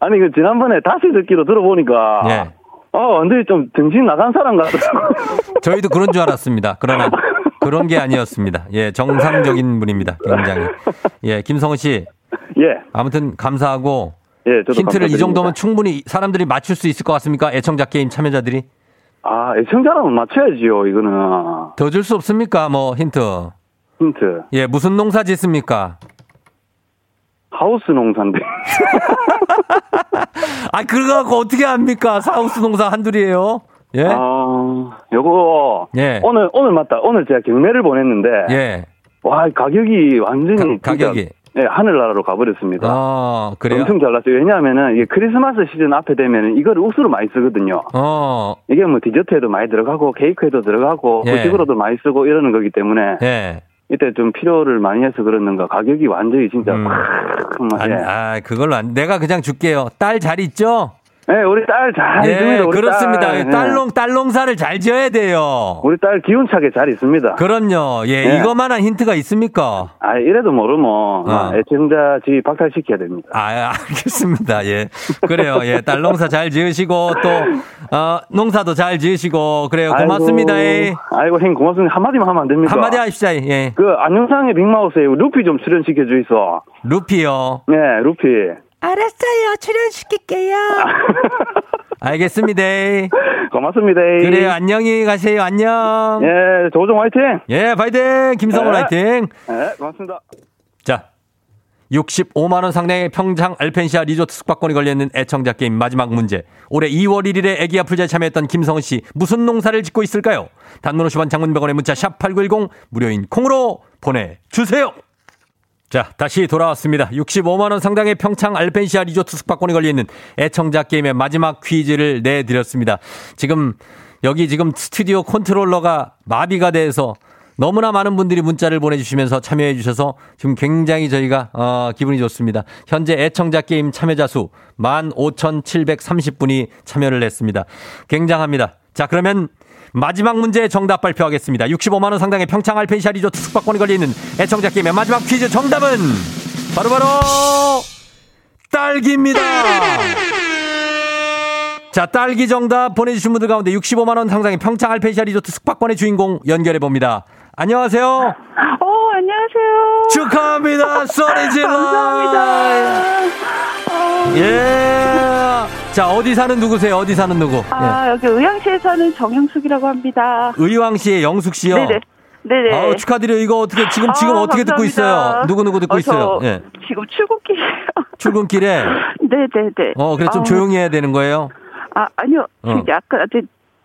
아니, 그, 지난번에 다시 듣기로 들어보니까. 예. 어, 완전히 좀 정신 나간 사람 같더라고요. 저희도 그런 줄 알았습니다. 그러나. 그런 게 아니었습니다. 예, 정상적인 분입니다. 굉장히. 예, 김성은 씨. 예. 아무튼 감사하고. 예, 저도 힌트를 감사드립니다. 이 정도면 충분히 사람들이 맞출 수 있을 것 같습니까? 애청자 게임 참여자들이? 아, 애청자라면 맞춰야지요, 이거는. 더 줄 수 없습니까? 뭐, 힌트. 힌트. 예, 무슨 농사 짓습니까? 하우스 농사인데. 아, 그거 갖고 어떻게 합니까? 하우스 농사 한둘이에요. 예. 어, 요거. 예. 오늘, 오늘 맞다. 오늘 제가 경매를 보냈는데. 예. 와, 가격이 완전히. 가, 가격이. 네, 하늘나라로 가버렸습니다. 아, 그래요? 엄청 잘났어요. 왜냐하면은, 이게 크리스마스 시즌 앞에 되면은, 이걸 옥수로 많이 쓰거든요. 어. 이게 뭐 디저트에도 많이 들어가고, 케이크에도 들어가고, 예. 후식으로도 많이 쓰고 이러는 거기 때문에. 예. 이때 좀 필요를 많이 해서 그러는가, 가격이 완전히 진짜 음. 팍. 예. 아, 그걸로 안, 내가 그냥 줄게요. 딸 잘 있죠? 네, 우리 딸 잘 있습니다. 네, 그렇습니다. 딸농, 딸농사를 잘 지어야 돼요. 우리 딸 기운차게 잘 있습니다. 그럼요. 예, 네. 이거만한 힌트가 있습니까? 아, 이래도 모르면 어. 애청자 지위 박탈시켜야 됩니다. 아, 알겠습니다. 예. 그래요. 예, 딸농사 잘 지으시고 또 어, 농사도 잘 지으시고 그래요. 고맙습니다. 아이고, 아이고 형님 고맙습니다. 한마디만 하면 안 됩니까? 한마디 하십시오. 예. 그 안녕상의 빅마우스에 루피 좀 출연시켜 주이소. 루피요? 네, 루피. 알았어요. 출연시킬게요. 알겠습니다. 고맙습니다. 그래요. 안녕히 가세요. 안녕. 예, 조우종 화이팅. 예, 파이팅. 김성훈 화이팅. 예, 고맙습니다. 자, 육십오만 원 상당의 평창 알펜시아 리조트 숙박권이 걸려있는 애청자 게임 마지막 문제. 올해 이월 일일에 애기야 풀자에 참여했던 김성훈 씨. 무슨 농사를 짓고 있을까요? 단문 오십 원 장문 백 원의 문자 샵팔구일공 무료인 콩으로 보내주세요. 자, 다시 돌아왔습니다. 육십오만 원 상당의 평창 알펜시아 리조트 숙박권이 걸려있는 애청자 게임의 마지막 퀴즈를 내드렸습니다. 지금 여기 지금 스튜디오 컨트롤러가 마비가 돼서 너무나 많은 분들이 문자를 보내주시면서 참여해 주셔서 지금 굉장히 저희가 어, 기분이 좋습니다. 현재 애청자 게임 참여자 수 만 오천칠백삼십 분이 참여를 했습니다. 굉장합니다. 자, 그러면 마지막 문제의 정답 발표하겠습니다. 육십오만 원 상당의 평창 알펜시아 리조트 숙박권이 걸려있는 애청자 게임의 마지막 퀴즈 정답은 바로바로 바로 딸기입니다. 자, 딸기 정답 보내주신 분들 가운데 육십오만 원 상당의 평창 알펜시아 리조트 숙박권의 주인공 연결해봅니다. 안녕하세요. 어, 안녕하세요. 축하합니다. 소리질러. 감사합니다. 예. 자, 어디 사는 누구세요? 어디 사는 누구? 아, 예. 여기 의왕시에 사는 정영숙이라고 합니다. 의왕시의 영숙 씨요? 네네. 네네. 아우, 축하드려요. 이거 어떻게, 지금, 지금 아, 어떻게 감사합니다. 듣고 있어요? 누구누구 듣고 어, 있어요? 예. 지금 출근길이에요. 출근길에? 네네네. 어, 그래서 좀 아, 조용히 해야 되는 거예요? 아, 아니요. 어. 아까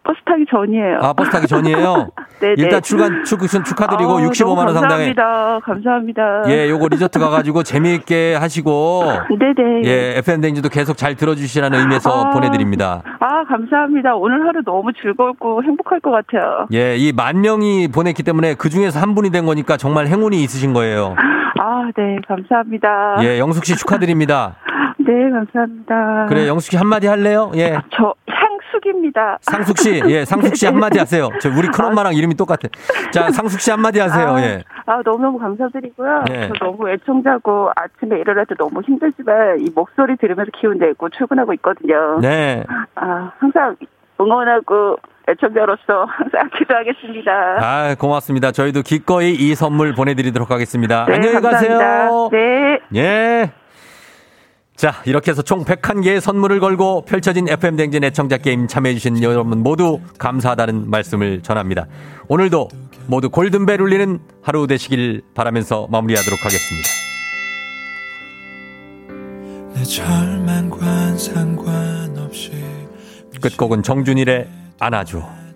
버스 타기 전이에요. 아, 버스 타기 전이에요? 네네. 일단 출간, 출근 축하드리고 아, 육십오만 원 상당의. 감사합니다. 감사합니다. 예, 요거 리조트 가가지고 재미있게 하시고. 네네. 예, 에프엠 댕지도 계속 잘 들어주시라는 의미에서 아, 보내드립니다. 아, 감사합니다. 오늘 하루 너무 즐겁고 행복할 것 같아요. 예, 이 만 명이 보냈기 때문에 그 중에서 한 분이 된 거니까 정말 행운이 있으신 거예요. 아, 네. 감사합니다. 예, 영숙 씨 축하드립니다. 네, 감사합니다. 그래, 영숙 씨 한마디 할래요? 예. 저, 상숙입니다. 상숙 씨, 예, 상숙 씨 한마디 하세요. 저 우리 큰 엄마랑 이름이 똑같아. 자, 상숙 씨 한마디 하세요. 아, 예. 아, 너무너무 감사드리고요. 예. 저 너무 애청자고 아침에 일어날 때 너무 힘들지만 이 목소리 들으면서 기운 내고 출근하고 있거든요. 네. 아, 항상 응원하고 애청자로서 항상 기도하겠습니다. 아, 고맙습니다. 저희도 기꺼이 이 선물 보내드리도록 하겠습니다. 네, 안녕히 감사합니다. 가세요. 네. 예. 자, 이렇게 해서 총 백한 개의 선물을 걸고 펼쳐진 에프엠 댕진 애청자 게임 참여해주신 여러분 모두 감사하다는 말씀을 전합니다. 오늘도 모두 골든벨 울리는 하루 되시길 바라면서 마무리하도록 하겠습니다. 내 절망과 상관없이 끝곡은 정준일의 안아줘.